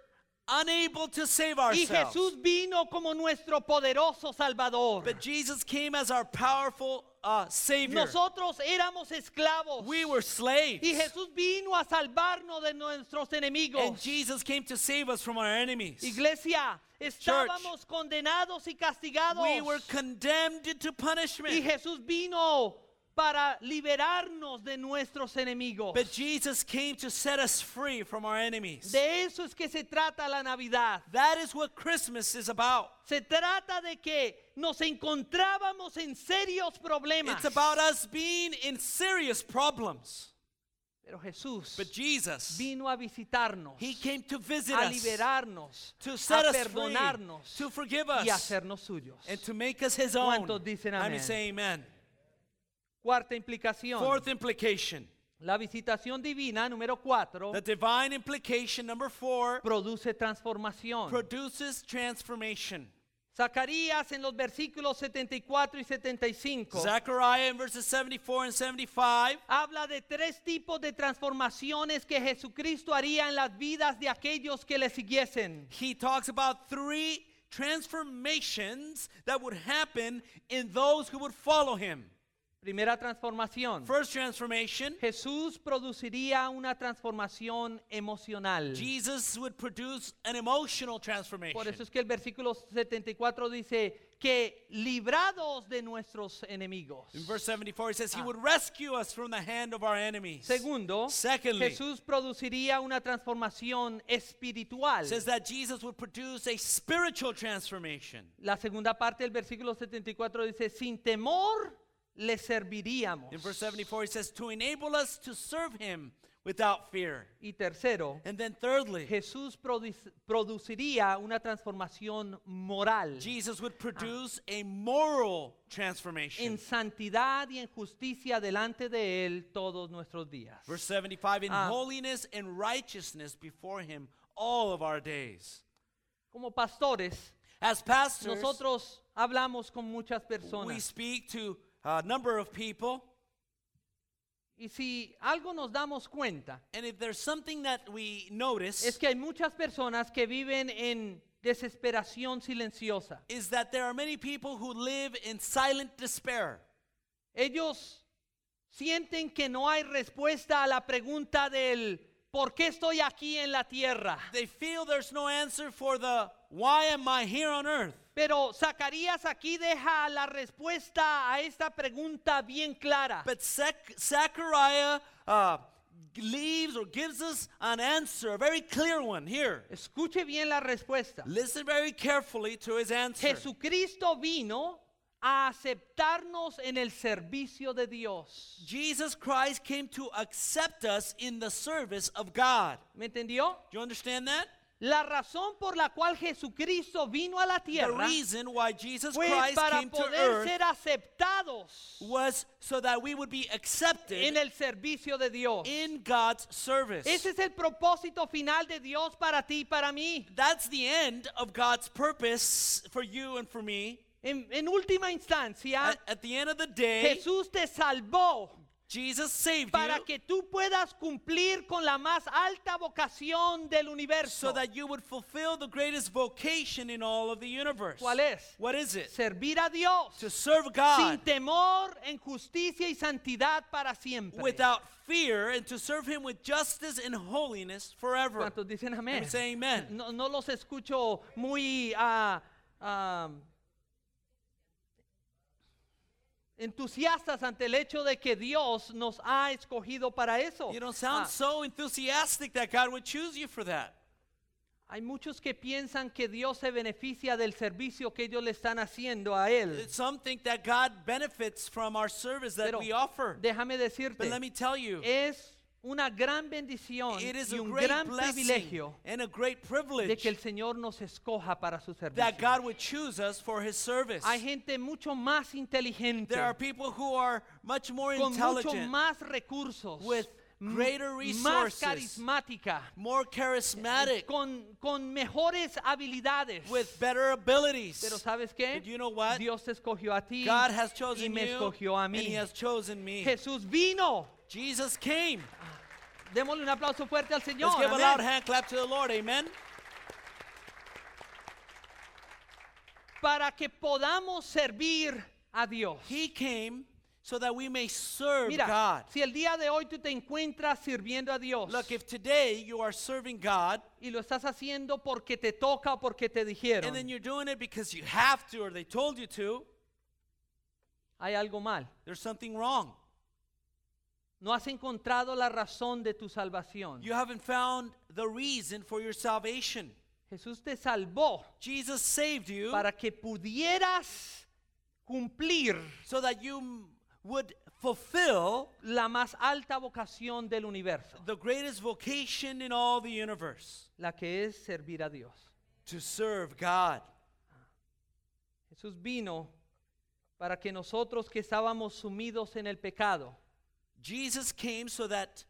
unable to save ourselves. Y Jesús vino como nuestro poderoso Salvador. But Jesus came as our powerful Savior. Nosotros éramos esclavos. We were slaves. Y Jesús vino a salvarnos de nuestros enemigos. And Jesus came to save us from our enemies. Iglesia, estábamos condenados y castigados. We were condemned to punishment. Y Jesús vino para liberarnos de nuestros enemigos. But Jesus came to set us free from our enemies. De eso es que se trata la Navidad. That is what Christmas is about. Se trata de que nos encontrábamos en serios problemas. It's about us being in serious problems. Pero Jesús vino a visitarnos, he came to visit a liberarnos, to set a perdonarnos, us free, to forgive us, y hacernos suyos. And to make us his own. ¿Cuántos dicen amén? I'm saying amen. Cuarta implicación. Fourth implication. La visitación divina número 4. The divine implication number 4. Produce transformación. Produces transformation. Zacarías en los versículos 74 y 75. Zechariah in verses 74 and 75. Habla de 3 tipos de transformaciones que Jesucristo haría en las vidas de aquellos que le siguiesen. He talks about 3 transformations that would happen in those who would follow him. Primera transformación. First transformation. Jesús produciría una transformación emocional. Jesus would produce an emotional transformation. Por eso es que el versículo 74 dice que librados de nuestros enemigos. In verse 74 it says he would rescue us from the hand of our enemies. Segundo, secondly, Jesús produciría una transformación espiritual. Says that Jesus would produce a spiritual transformation. La segunda parte del versículo 74 dice sin temor le serviríamos. In verse 74 it says to enable us to serve him without fear. Y tercero, and then thirdly, Jesús produciría una transformación moral. Jesus would produce a moral transformation. En santidad y en justicia delante de él todos nuestros días. Verse 75, in holiness and righteousness before him all of our days. Como pastores, as pastors, nosotros hablamos con muchas personas. We speak to a number of people. Y si algo nos damos cuenta, and if there's something that we notice, es que hay muchas personas que viven en desesperación silenciosa. Is that there are many people who live in silent despair. Ellos sienten que no hay respuesta a la pregunta del ¿por qué estoy aquí en la tierra? They feel there's no answer for the why am I here on earth? Pero Zacarías aquí deja la respuesta a esta pregunta bien clara. But Zechariah leaves or gives us an answer, a very clear one here. Escuche bien la respuesta. Listen very carefully to his answer. Jesucristo vino a aceptarnos en el servicio de Dios. Jesus Christ came to accept us in the service of God. ¿Me entendió? Do you understand that? La razón por la cual Jesucristo vino a la tierra fue para poder ser aceptados en el servicio de Dios. In God's service. Ese es el propósito final de Dios para ti y para mí. That's the end of God's purpose for you and for me. En última instancia, at the end of the day, Jesús te salvó. Jesus saved para you, que tú puedas cumplir con la más alta vocación del universo. So that you would fulfill the greatest vocation in all of the universe. ¿Cuál es? What is it? Servir a Dios. To serve God. Sin temor, en justicia y santidad para siempre. Without fear, and to serve him with justice and holiness forever. ¿Cuántos dicen amén? Say amen. No los escucho muy entusiastas ante el hecho de que Dios nos ha escogido para eso. You don't sound so enthusiastic that God would choose you for that. Hay muchos que piensan que Dios se beneficia del servicio que ellos le están haciendo a él. Some think that God benefits from our service that we offer. Déjame decirte. But let me tell you. Es una gran bendición y un gran privilegio de que el Señor nos escoja para su servicio. That God would choose us for his service. Hay gente mucho más inteligente. There are people who are much more intelligent. Con mucho más recursos. With greater resources. Más carismática. More charismatic. Con mejores habilidades. With better abilities. Pero ¿sabes qué? But you know what? Dios te escogió a ti. God has chosen y me escogió a mí. And he has chosen me. Jesús vino. Jesus came. Démosle un aplauso fuerte al Señor. Let's give a loud hand clap to the Lord. Amen. Para que podamos servir a Dios. He came so that we may serve God. Si el día de hoy tú te encuentras sirviendo a Dios. Look, if today you are serving God, y lo estás haciendo porque te toca o porque te dijeron. And then you're doing it because you have to or they told you to. Hay algo mal. There's something wrong. No has encontrado la razón de tu salvación. You haven't found the reason for your salvation. Jesús te salvó. Jesus saved you. Para que pudieras cumplir. So that you would fulfill la más alta vocación del universo. The greatest vocation in all the universe. La que es servir a Dios. To serve God. Jesús vino para que nosotros que estábamos sumidos en el pecado. Jesus came so that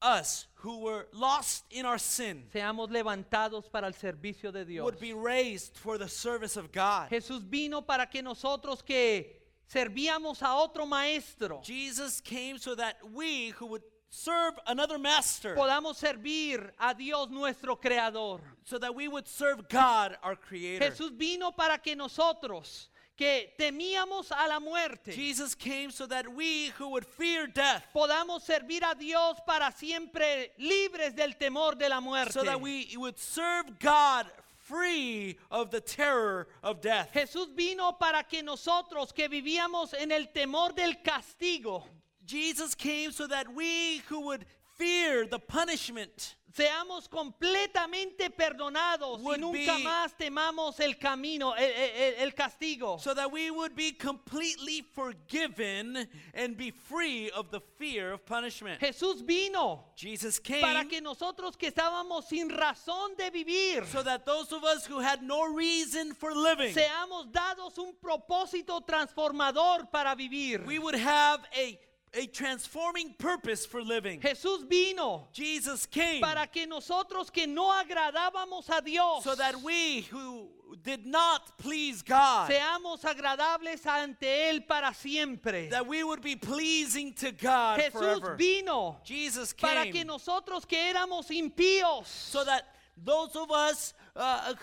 us who were lost in our sin seamos levantados para el servicio de Dios. Would be raised for the service of God. Jesús vino para que nosotros que servíamos a otro maestro. Jesus came so that we who would serve another master podamos servir a Dios nuestro creador. So that we would serve God our creator. Jesús vino para que nosotros que temíamos a la muerte. Jesus came so that we who would fear death podamos servir a Dios para siempre libres del temor de la muerte. So that we would serve God free of the terror of death. Jesús vino para que nosotros que vivíamos en el temor del castigo. Jesus came so that we who would fear the punishment seamos completamente perdonados y nunca más temamos el camino, el castigo. So that we would be completely forgiven and be free of the fear of punishment. Jesús vino para que nosotros que estábamos sin razón de vivir, so that those of us who had no reason for living, seamos dados un propósito transformador para vivir. We would have a transforming purpose for living. Jesús vino. Jesus came. Para que nosotros que no agradábamos a Dios, so that we who did not please God, seamos agradables ante él para siempre. That we would be pleasing to God Jesús forever. Jesús vino. Jesus came. Para que nosotros que éramos impíos, so that those of us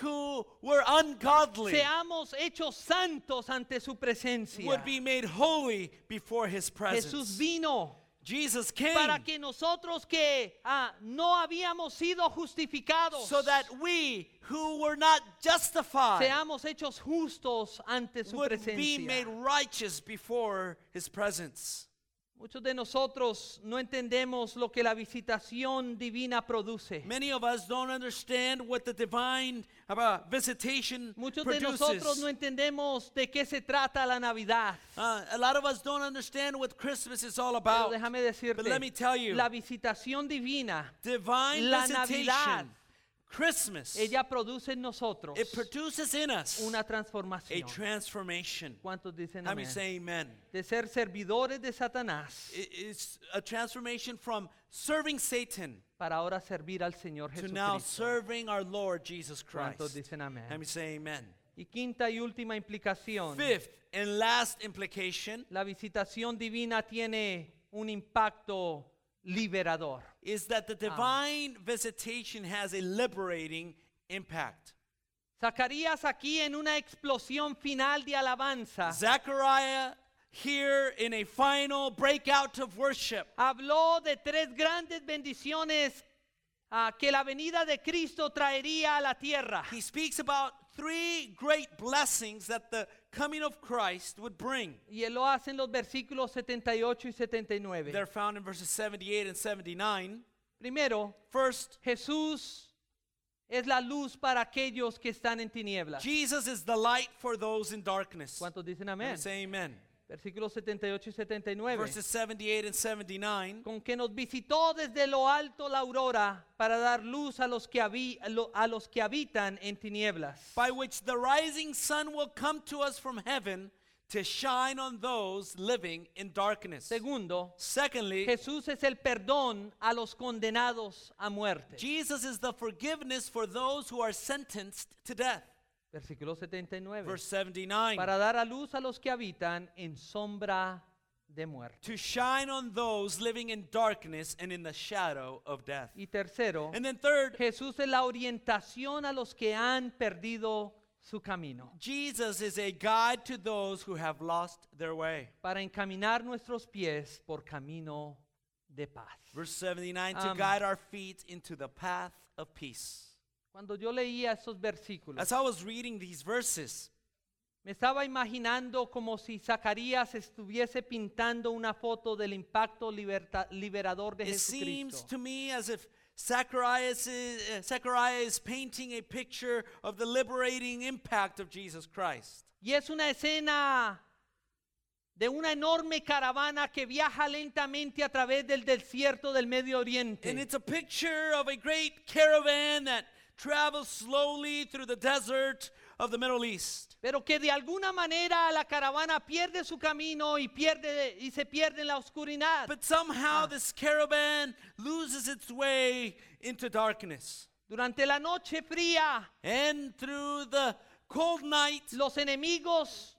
who were ungodly seamos hechos santos ante su presencia, would be made holy before his presence. Jesús vino. Jesus came. Para que nosotros que no habíamos sido justificados, so that we who were not justified seamos hechos justos ante su presencia, would be made righteous before his presence. Muchos de nosotros no entendemos lo que la visitación divina produce. Many of us don't understand what the divine visitation Muchos produces. Muchos de nosotros no entendemos de qué se trata la Navidad. A lot of us don't understand what Christmas is all about. Pero déjame decirte, but let me tell you, la visitación divina, divine la visitation, Navidad, Christmas, ella produce en nosotros, it produces in us, una transformación. A transformation. ¿Cuántos dicen amén? Say amen. De ser servidores de Satanás, it's a transformation from serving Satan, para ahora servir al Señor Jesucristo, to now serving our Lord Jesus Christ. ¿Cuántos dicen amén? Say amen. Y quinta y última implicación. Fifth and last implication. La visitación divina tiene un impacto liberador. Is that the divine visitation has a liberating impact. Zacarías aquí en una explosión final de alabanza. Zechariah here in a final breakout of worship. Habló de tres grandes bendiciones que la venida de Cristo traería a la tierra. He speaks about three great blessings that the coming of Christ would bring. Y lo hace en los versículos 78 y 79. They're found in verses 78 and 79. Primero, first, Jesús es la luz para aquellos que están en tinieblas. Jesus is the light for those in darkness. ¿Cuántos dicen amén? Say amen. Versículos 78 y 79. Verses 78 and 79. Con que nos visitó desde lo alto la aurora para dar luz a los que habitan en tinieblas. By which the rising sun will come to us from heaven to shine on those living in darkness. Segundo, secondly, Jesús es el perdón a los condenados a muerte. Jesus is the forgiveness for those who are sentenced to death. Versículo 79. Verse 79. Para dar a luz a los que habitan en sombra de muerte. To shine on those living in darkness and in the shadow of death. Y tercero, and then third, Jesús es la orientación a los que han perdido su camino. Jesus is a guide to those who have lost their way. Para encaminar nuestros pies por camino de paz. Verse 79, to guide our feet into the path of peace. Cuando yo leía esos versículos, as I was reading these verses, me estaba imaginando como si Zacarías estuviese pintando una foto del impacto liberador de Jesucristo. It seems to me as if Zechariah is painting a picture of the liberating impact of Jesus Christ. Y es una escena de una enorme caravana que viaja lentamente a través del desierto del Medio Oriente. And it's a picture of a great caravan that travels slowly through the desert of the Middle East. Pero que de alguna manera la caravana pierde su camino y se pierde en la oscuridad. But somehow this caravan loses its way into darkness. Durante la noche fría, and through the cold night, los enemigos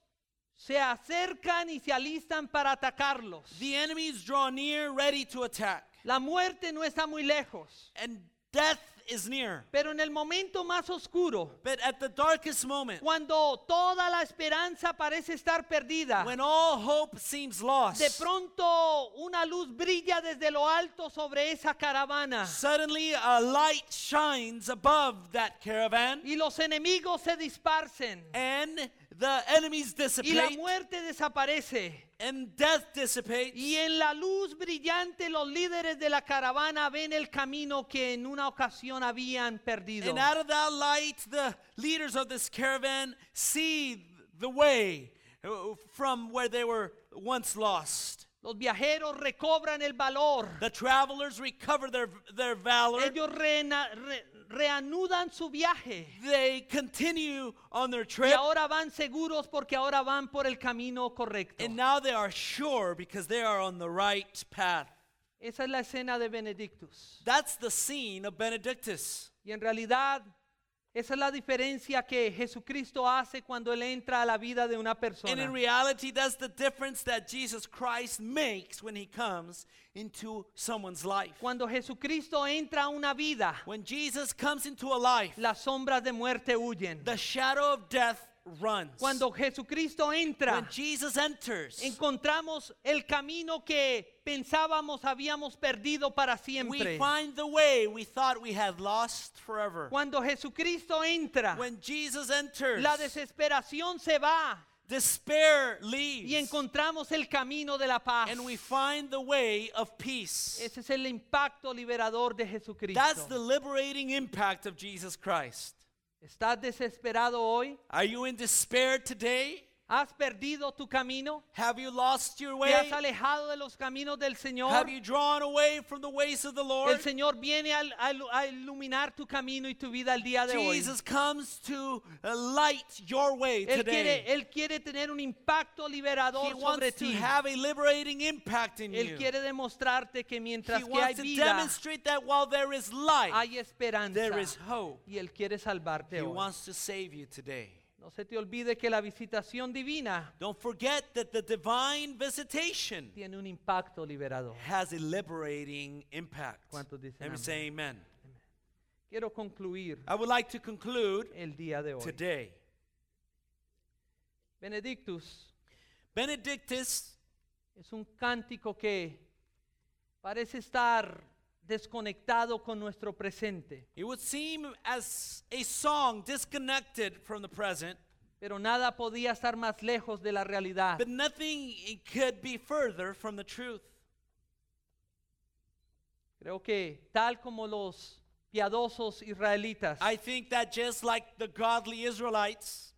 se acercan y se alistan para atacarlos. The enemies draw near, ready to attack. La muerte no está muy lejos. And death is near. Pero en el momento más oscuro, but at the darkest moment, cuando toda la esperanza parece estar perdida, when all hope seems lost, de pronto una luz brilla desde lo alto sobre esa caravana. Suddenly a light shines above that caravan. Y los enemigos se dispersan. And The enemies dissipate, y la muerte desaparece, and death dissipates, y en la luz brillante los líderes de la caravana ven el camino que en una ocasión habían perdido. And out of that light, the leaders of this caravan see the way from where they were once lost. Los viajeros recobran el valor. The travelers recover their valor. Ellos reanudan su viaje. They continue on their trip. Y ahora van seguros porque ahora van por el camino correcto. And now they are sure because they are on the right path. Esa es la escena de Benedictus. That's the scene of Benedictus. Y en realidad, esa es la diferencia que Jesucristo hace cuando él entra a la vida de una persona. And in reality, that's the difference that Jesus Christ makes when he comes into someone's life. Cuando Jesucristo entra a una vida, when Jesus comes into a life, las sombras de muerte huyen. The shadow of death runs. Cuando Jesucristo entra, when Jesus enters, encontramos el camino que pensábamos habíamos perdido para siempre. We find the way we thought we had lost forever. Cuando Jesucristo entra, when Jesus enters, la desesperación se va. Despair leaves. Y encontramos el camino de la paz. And we find the way of peace. Ese es el impacto liberador de Jesucristo. That's the liberating impact of Jesus Christ. ¿Estás desesperado hoy? Are you in despair today? ¿Has perdido tu camino? Have you lost your way? ¿Te has alejado de los caminos del Señor? Have you drawn away from the ways of the Lord? El Señor viene a iluminar tu camino y tu vida el día de Jesus hoy. Jesus comes to light your way today. Él quiere tener un impacto liberador sobre ti. He wants to have a liberating impact in you. Él quiere demostrarte que mientras que hay vida, he wants to demonstrate that while there is life, hay esperanza, there is hope. Y él quiere salvarte hoy. He wants to save you today. No se te olvide que la visitación divina, don't forget that the divine visitation, tiene un impacto liberador, has a liberating impact. ¿Cuántos dicen amen? Say amen. Amen. Quiero concluir. I would like to conclude el día de hoy. Today. Benedictus es un cántico que parece estar desconectado con nuestro presente. It would seem as a song disconnected from the present. Pero nada podía estar más lejos de la realidad. But nothing could be further from the truth. Creo que tal como los piadosos israelitas, I think that just like the godly Israelites,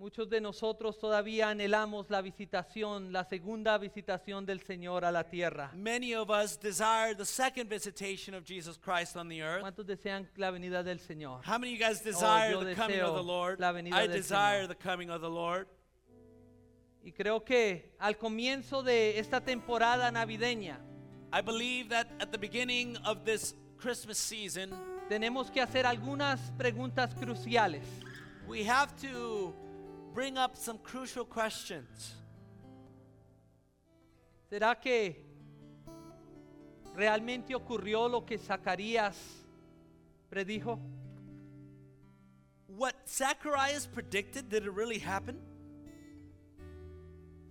muchos de nosotros todavía anhelamos la visitación, la segunda visitación del Señor a la tierra. Many of us desire the second visitation of Jesus Christ on the earth. ¿Cuántos desean la venida del Señor? How many of you guys desire the coming of the Lord? I desire Señor. The coming of the Lord. Y creo que al comienzo de esta temporada navideña, I believe that at the beginning of this Christmas season, tenemos que hacer algunas preguntas cruciales. We have to bring up some crucial questions. ¿Será que realmente ocurrió lo que Zacarías predijo? What Zacharias predicted, did it really happen?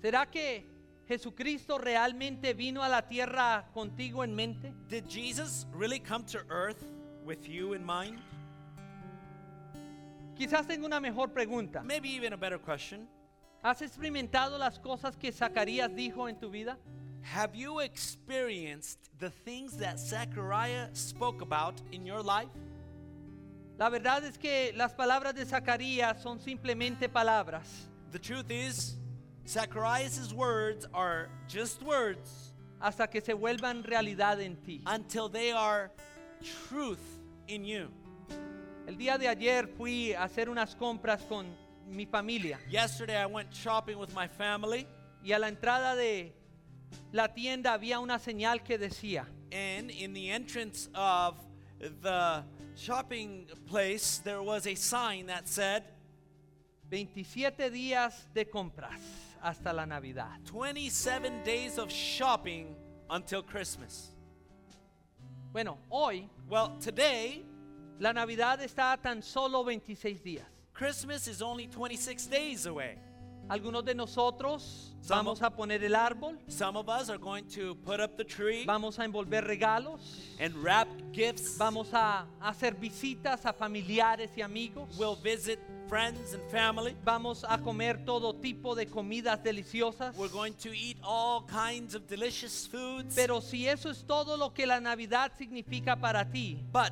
¿Será que Jesucristo realmente vino a la tierra contigo en mente? Did Jesus really come to earth with you in mind? Quizás tenga una mejor pregunta. Maybe even a better question. ¿Has experimentado las cosas que Zacarías dijo en tu vida? Have you experienced the things that Zechariah spoke about in your life? La verdad es que las palabras de Zacarías son simplemente palabras. The truth is, Zacharias' words are just words. Hasta que se vuelvan realidad en ti. Until they are truth in you. El día de ayer fui a hacer unas compras con mi familia. Yesterday I went shopping with my family. Y a la entrada de la tienda había una señal que decía. And in the entrance of the shopping place there was a sign that said 27 días de compras hasta la Navidad. 27 days of shopping until Christmas. Bueno, hoy, well, today, la Navidad está a tan solo 26 días. Christmas is only 26 days away. Algunos de nosotros vamos a poner el árbol. Some of us are going to put up the tree. Vamos a envolver regalos. And wrap gifts. Vamos a hacer visitas a familiares y amigos. We'll visit friends and family. Vamos a comer todo tipo de comidas deliciosas. We're going to eat all kinds of delicious foods. Pero si eso es todo lo que la Navidad significa para ti, but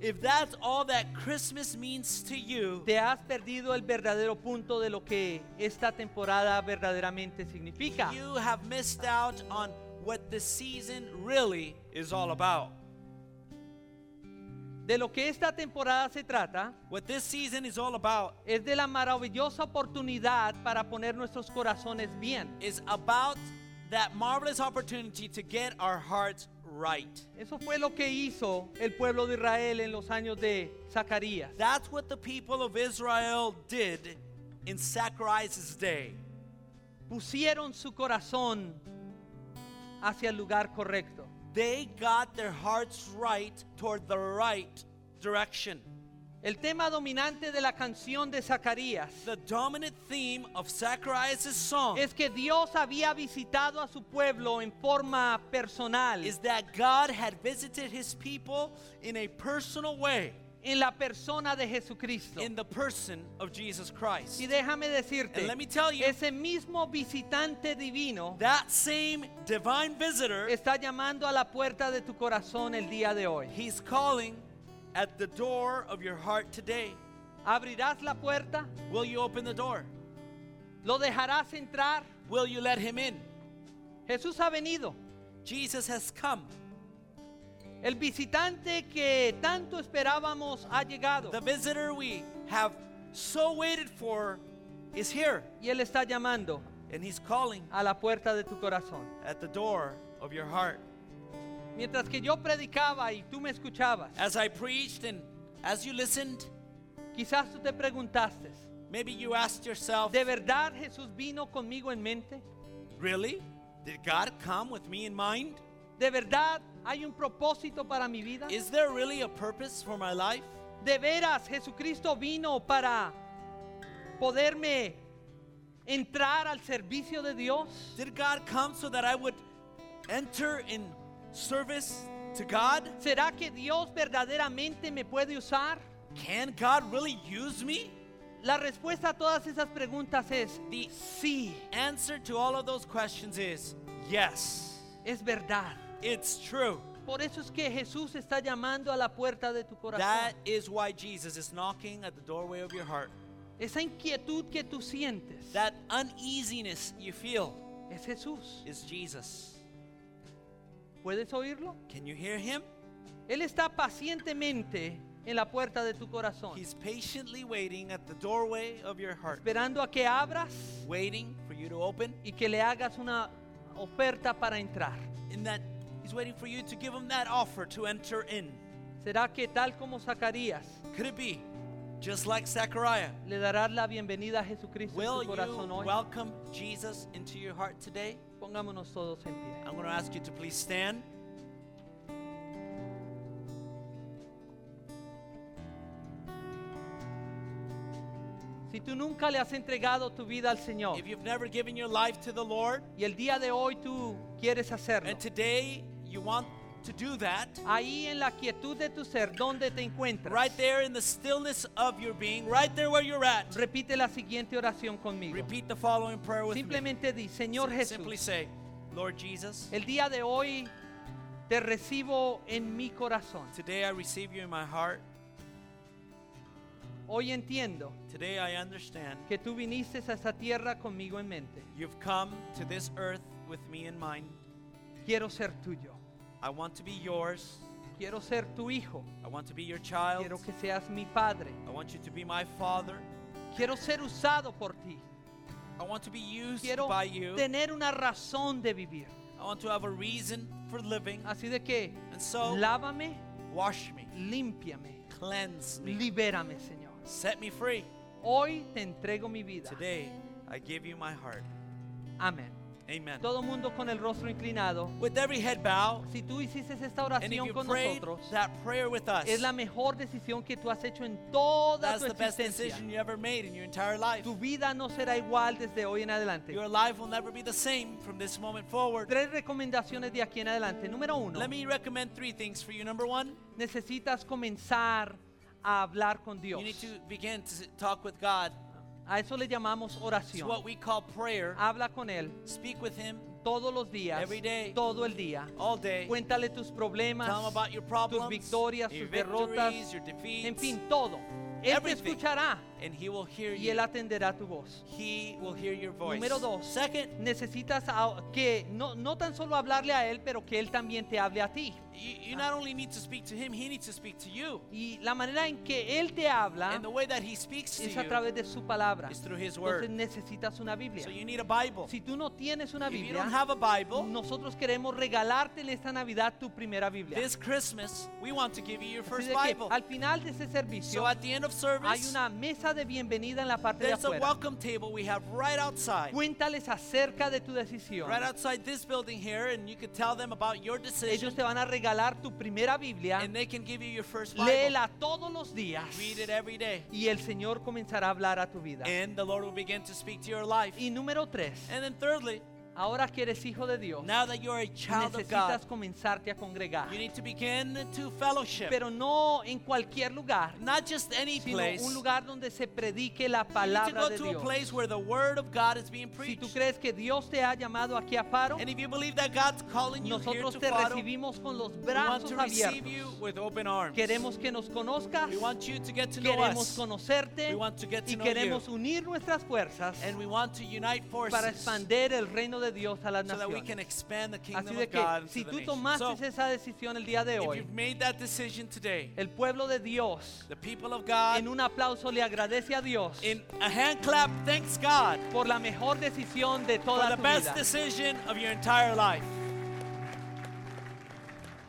if that's all that Christmas means to you, te has perdido el verdadero punto de lo que esta temporada verdaderamente significa. You have missed out on what the season really is all about. De lo que esta temporada se trata, what this season is all about, es de la maravillosa oportunidad para poner nuestros corazones bien. Is about that marvelous opportunity to get our hearts right. Eso fue lo que hizo el pueblo de Israel en los años de Zacarías. That's what the people of Israel did in Zechariah's day. Pusieron su corazón hacia el lugar correcto. They got their hearts right toward the right direction. El tema dominante de la canción de Zacarías, the dominant theme of Zechariah's song, es que Dios había visitado a su pueblo en forma personal. Is that God had visited his people in a personal way. En la persona de Jesucristo. In the person of Jesus Christ. Y déjame decirte, and let me tell you, ese mismo visitante divino, that same divine visitor, está llamando a la puerta de tu corazón el día de hoy. He's calling at the door of your heart today. ¿Abrirás la puerta? Will you open the door? ¿Lo dejarás entrar? Will you let him in? Jesús ha venido. Jesus has come. El visitante que tanto esperábamos ha llegado. The visitor we have so waited for is here. Y él está llamando. And he's calling a la puerta de tu corazón. At the door of your heart. Mientras que yo predicaba y tú me escuchabas, as I preached and as you listened, quizás tú te preguntaste, maybe you asked yourself, ¿de verdad Jesús vino conmigo en mente? Really? Did God come with me in mind? ¿De verdad hay un propósito para mi vida? Is there really a purpose for my life? ¿De veras Jesucristo vino para poderme entrar al servicio de Dios? Did God come so that I would enter in service to God? ¿Será que Dios verdaderamente me puede usar? Can God really use me? La respuesta a todas esas preguntas es the sí. Answer to all of those questions is yes. Es verdad. It's true. Por eso es que Jesús está llamando a la puerta de tu corazón. That is why Jesus is knocking at the doorway of your heart. Esa inquietud que tú sientes, that uneasiness you feel, es Jesús. Is Jesus. ¿Puedes oírlo? Can you hear him? Él está pacientemente en la puerta de tu corazón. He's patiently waiting at the doorway of your heart. Esperando a que abras, waiting for you to open, y que le hagas una oferta para entrar. In that he's waiting for you to give him that offer to enter in. ¿Será que tal como Zacarías? Could it be just like Zechariah? ¿Le darás la bienvenida a Jesucristo en tu corazón hoy? Will you welcome Jesus into your heart today? Pongámonos todos en pie. I'm going to ask you to please stand. Si tú nunca le has entregado tu vida al Señor, if you've never given your life to the Lord, y el día de hoy tú quieres hacerlo, and today you want to do that, ahí en la quietud de tu ser, donde te encuentras, right there in the stillness of your being, right there where you're at, repite la siguiente oración conmigo. Repeat the following prayer with simplemente me. Di, Señor Jesús, simply say, Lord Jesus, el día de hoy te recibo en mi corazón. Today I receive you in my heart. Hoy entiendo, today I understand, que tú viniste a esta tierra conmigo en mente. You've come to this earth with me in mind. Quiero ser tuyo. I want to be yours. Quiero ser tu hijo. I want to be your child. Quiero que seas mi padre. I want you to be my father. Quiero ser usado por ti. I want to be used quiero by you. Quiero tener una razón de vivir. I want to have a reason for living. Así de que, and so, lávame, wash me, límpiame, cleanse me, libérame, Señor. Set me free. Hoy te entrego mi vida. Today I give you my heart. Amen. Amen. Todo mundo con el rostro inclinado. With every head bowed. Si tú hiciste esta oración con nosotros, that prayer with us, es la mejor decisión que tú has hecho en toda tu existencia. That's the best decision you ever made in your entire life. Tu vida no será igual desde hoy en adelante. Your life will never be the same from this moment forward. Tres recomendaciones de aquí en adelante. Número uno. Let me recommend three things for you. Number one. Necesitas comenzar a hablar con Dios. You need to begin to talk with God. A eso le llamamos oración. It's what we call prayer. Habla con él. Speak with him. Todos los días. Every day. Todo el día. All day. Cuéntale tus problemas. Tell him about your problems. Tus victorias, tus derrotas. Your defeats. En fin, todo. Él te escuchará. And he will hear you. Y él atenderá tu voz. He will hear your voice. Número dos. Second, necesitas que no tan solo hablarle a él, pero que él también te hable a ti. You not only need to speak to him, he needs to speak to you. Y la manera en que él te habla, and the way that he speaks to you, es a través de su palabra. It's through his word. Entonces necesitas una Biblia. So you need a Bible. Si tú no tienes una Biblia, if you don't have a Bible, nosotros queremos regalarte en esta Navidad tu primera Biblia. This Christmas, we want to give you your first Bible. Al final de este servicio, so at the end of service, hay una mesa de bienvenida en la parte de afuera. There's a welcome table we have right outside. Cuéntales acerca de tu decisión. Right outside this building here, and you can tell them about your decision. Ellos te van a regalar tu primera Biblia. And they can give you your first Bible. Léela todos los días. Read it every day. Y el Señor comenzará a hablar a tu vida. And the Lord will begin to speak to your life. Y número tres. And then thirdly, ahora que eres hijo de Dios, now that you're a child of God, necesitas comenzarte a congregar. You need to begin to fellowship. Pero no en cualquier lugar, not just any sino place, un lugar donde se predique la palabra de Dios. You need to go to a place where the word of God is being preached. Si tú crees que Dios te ha llamado aquí a Faro, and if you believe that God's calling you here to Faro, we want to receive you with open arms. Queremos que nos conozcas. We want you to get to know us. Queremos conocerte. We want to get to know you. Y queremos unir nuestras fuerzas, and we want to unite forces, para expandir el reino de Dios a las naciones. Así de que si tú tomaste esa decisión el día de hoy, today, el pueblo de Dios, God, en un aplauso le agradece a Dios, in a hand clap, thanks God, por la mejor decisión de toda tu vida.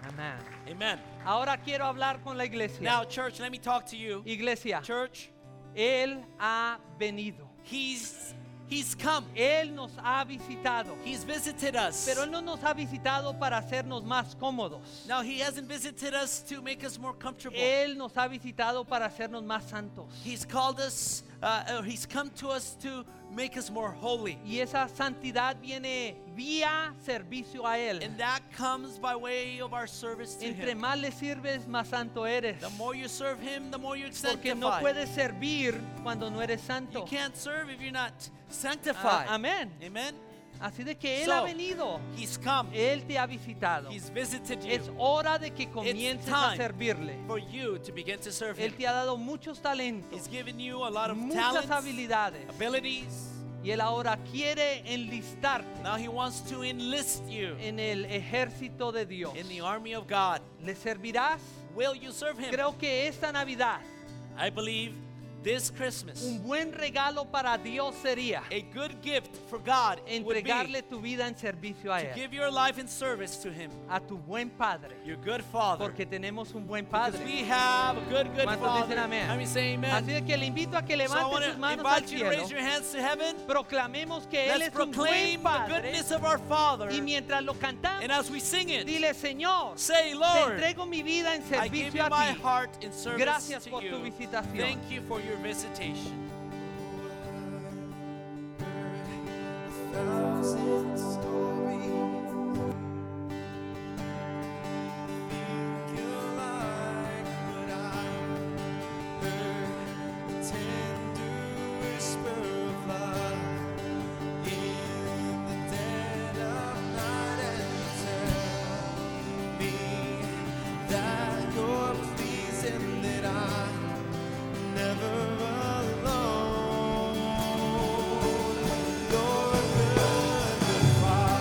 Amen. Amen. Ahora quiero hablar con la iglesia. Now, church, let me talk to you. Iglesia, church, él ha venido. He's come. Él nos ha visitado. He's visited us. Pero él no nos ha visitado para hacernos más cómodos. Now he hasn't visited us to make us more comfortable. Él nos ha visitado para hacernos más santos. He's called us. He's come to us to make us more holy. Y esa santidad viene vía servicio a él. And that comes by way of our service to him. Entre más le sirves, más santo eres. The more you serve him, the more you sanctify. Porque no puedes servir cuando no eres santo. You can't serve if you're not sanctified. Amen. Amen. Así de que él ha venido. He's come. Él te ha visitado. He's visited you. Es hora de que comiences a servirle. For you to begin to serve him. Él te ha dado muchos talentos. He's given you a lot of talents, muchas habilidades. Abilities. Y él ahora quiere enlistarte. Now he wants to enlist you. En el ejército de Dios. In the army of God. ¿Le servirás? Will you serve him? Creo que esta Navidad, I believe, this Christmas, un buen regalo para Dios sería, a good gift for God, entregarle tu vida en servicio a él. To give your life in service to him. A tu buen padre. Your good father. Porque tenemos un buen padre. Because we have a good father. Let me say amen. Así que le invito a que levante sus manos al cielo. Raise your hands to heaven. Proclamemos que él es un buen padre. The goodness of our father. Y mientras lo cantamos, and as we sing it, dile, Señor, say, Lord, te entrego mi vida en servicio I give you a my ti. Heart in service gracias to por you. Tu visitación. Thank you for your visitation. A thousand stories. Think you like what I heard? The tender whisper of love in the dead of night, and tell me that you're pleased and that I'm never. Alone, Lord, goodbye.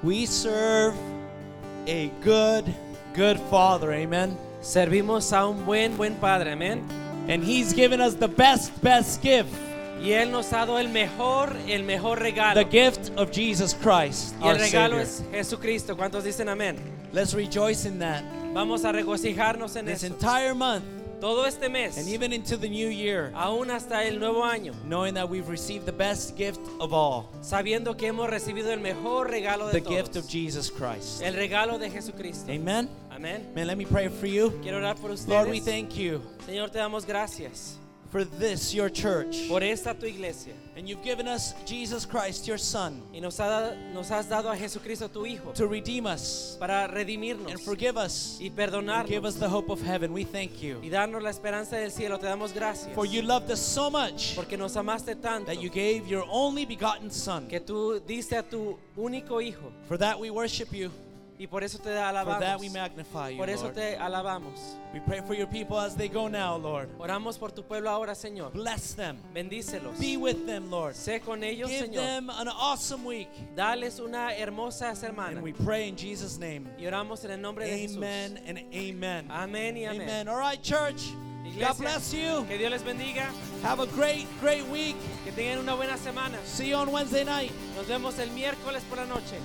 We serve a good Father, amen. Servimos a un buen Padre, amen. And He's given us the best gift. Y él nos ha dado el mejor regalo. The gift of Jesus Christ, y el our regalo Savior. Es Jesucristo. ¿Cuántos dicen amén? Let's rejoice in that. Vamos a regocijarnos en this eso. Entire month. Todo este mes. And even into the new year. Aún hasta el nuevo año. Knowing that we've received the best gift of all. Sabiendo que hemos recibido el mejor regalo de todos. The gift of Jesus Christ. El regalo de Jesucristo. Amen. Amen. Man, let me pray for you. Quiero orar por ustedes. Lord, we thank you. Señor, te damos gracias. For this, your church. Por esta tu iglesia. And you've given us Jesus Christ, your Son. Y nos has dado a Jesucristo, tu Hijo. To redeem us. Para redimirnos. And forgive us. Y perdonarnos. And give us the hope of heaven. We thank you. Y darnos la esperanza del cielo. Te damos gracias. For you loved us so much. Porque nos amaste tanto. That you gave your only begotten Son. Que tú diste a tu único Hijo. For that we worship you. Y por eso te alabamos. For that we magnify you, por eso Lord. Te alabamos. We pray for your people as they go now, Lord. Oramos por tu pueblo ahora, Señor. Bless them. Bendícelos. Be with them, Lord. Sé con ellos, Señor. Give them an awesome week. Dales una hermosa semana. And we pray in Jesus' name. Y oramos en el nombre de Jesús. Amen and amen. Amén y amén. Amen. All right, church. Iglesia, God bless you. Que Dios les bendiga. Have a great week. Que tengan una buena semana. See you on Wednesday night. Nos vemos el miércoles por la noche.